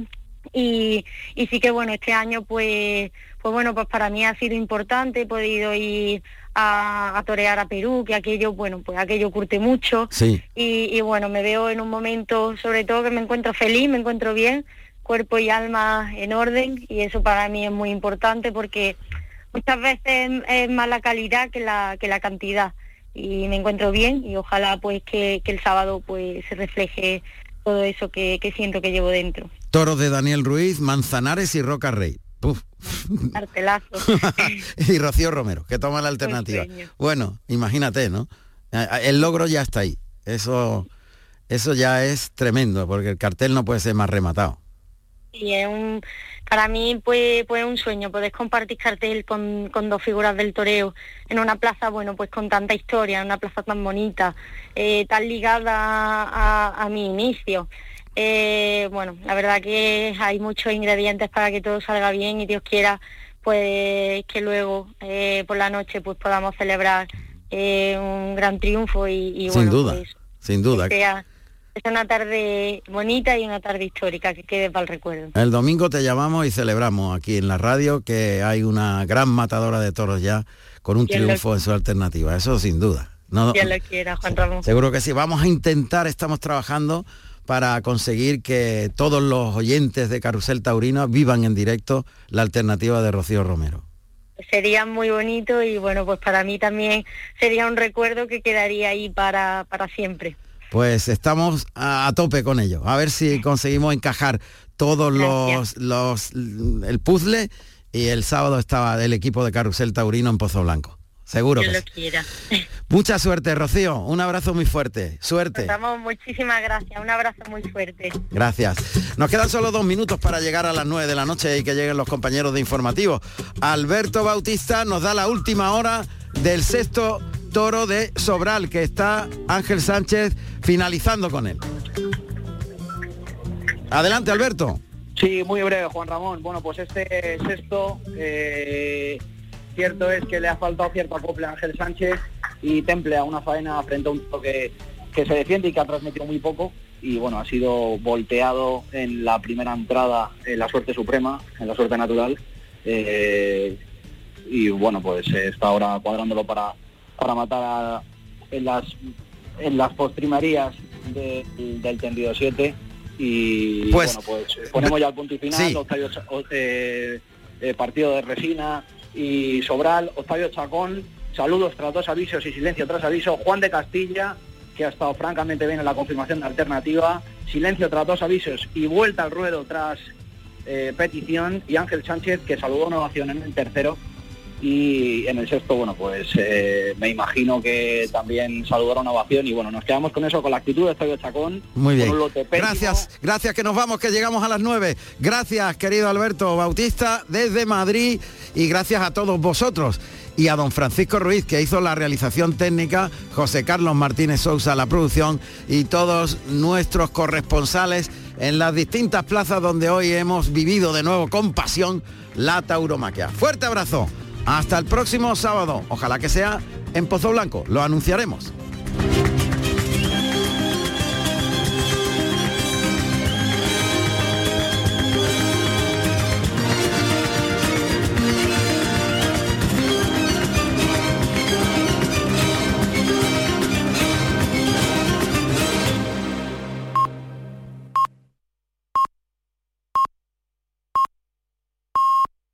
y, y sí que bueno, este año pues pues bueno, pues para mí ha sido importante, he podido ir a, a torear a Perú, que aquello, bueno, pues aquello curte mucho, sí. y, y bueno, me veo en un momento, sobre todo que me encuentro feliz, me encuentro bien, cuerpo y alma en orden, y eso para mí es muy importante porque muchas veces es más la calidad que la, que la cantidad. Y me encuentro bien y ojalá pues que, que el sábado pues se refleje todo eso que, que siento que llevo dentro. Toros de Daniel Ruiz, Manzanares y Roca Rey. Puf. Cartelazo. Y Rocío Romero, que toma la alternativa. Bueno, imagínate, ¿no? El logro ya está ahí. Eso, eso ya es tremendo, porque el cartel no puede ser más rematado. Y es un, para mí pues pues un sueño poder compartir cartel con, con dos figuras del toreo en una plaza, bueno, pues con tanta historia, en una plaza tan bonita, eh, tan ligada a, a mi inicio. Eh, bueno, la verdad que hay muchos ingredientes para que todo salga bien y Dios quiera pues que luego eh, por la noche pues podamos celebrar eh, un gran triunfo y, y sin bueno, duda, pues, sin duda. Que sea, es una tarde bonita y una tarde histórica que quede para el recuerdo. El domingo te llamamos y celebramos aquí en la radio que hay una gran matadora de toros ya con un Dios triunfo en su alternativa. Eso sin duda. No, Dios lo quiera, Juan Ramón. Seguro que sí. Vamos a intentar, estamos trabajando para conseguir que todos los oyentes de Carrusel Taurino vivan en directo la alternativa de Rocío Romero. Sería muy bonito y bueno, pues para mí también sería un recuerdo que quedaría ahí para, para siempre. Pues estamos a, a tope con ello, a ver si conseguimos encajar todos los, los el puzzle y el sábado estaba el equipo de Carrusel Taurino en Pozo Blanco. Seguro que, que lo quiera. Mucha suerte, Rocío, un abrazo muy fuerte, suerte. Nos damos muchísimas gracias, un abrazo muy fuerte. Gracias. Nos quedan solo dos minutos para llegar a las nueve de la noche y que lleguen los compañeros de informativo. Alberto Bautista nos da la última hora del sexto toro de Sobral, que está Ángel Sánchez finalizando con él. Adelante, Alberto. Sí, muy breve, Juan Ramón. Bueno, pues este sexto, eh, cierto es que le ha faltado cierto acople a Ángel Sánchez y temple a una faena frente a un toro que, que se defiende y que ha transmitido muy poco. Y bueno, ha sido volteado en la primera entrada en la suerte suprema, en la suerte natural. Eh, y bueno, pues está ahora cuadrándolo para... para matar a, en las en las postrimerías de, del tendido siete y pues, bueno, pues ponemos ya el punto y final. Sí. Octavio, eh, eh, Partido de Resina y Sobral, Octavio Chacón, saludos tras dos avisos y silencio tras aviso, Juan de Castilla, que ha estado francamente bien en la confirmación de alternativa, silencio tras dos avisos y vuelta al ruedo tras eh, petición, y Ángel Sánchez, que saludó una ovación en el tercero. Y en el sexto, bueno, pues eh, me imagino que también saludaron a ovación. Y bueno, nos quedamos con eso, con la actitud de Octavio Chacón. Muy bien. Gracias, gracias que nos vamos, que llegamos a las nueve. Gracias, querido Alberto Bautista, desde Madrid. Y gracias a todos vosotros. Y a don Francisco Ruiz, que hizo la realización técnica, José Carlos Martínez Sousa, la producción, y todos nuestros corresponsales en las distintas plazas donde hoy hemos vivido de nuevo con pasión la tauromaquia. Fuerte abrazo. Hasta el próximo sábado, ojalá que sea en Pozo Blanco, lo anunciaremos.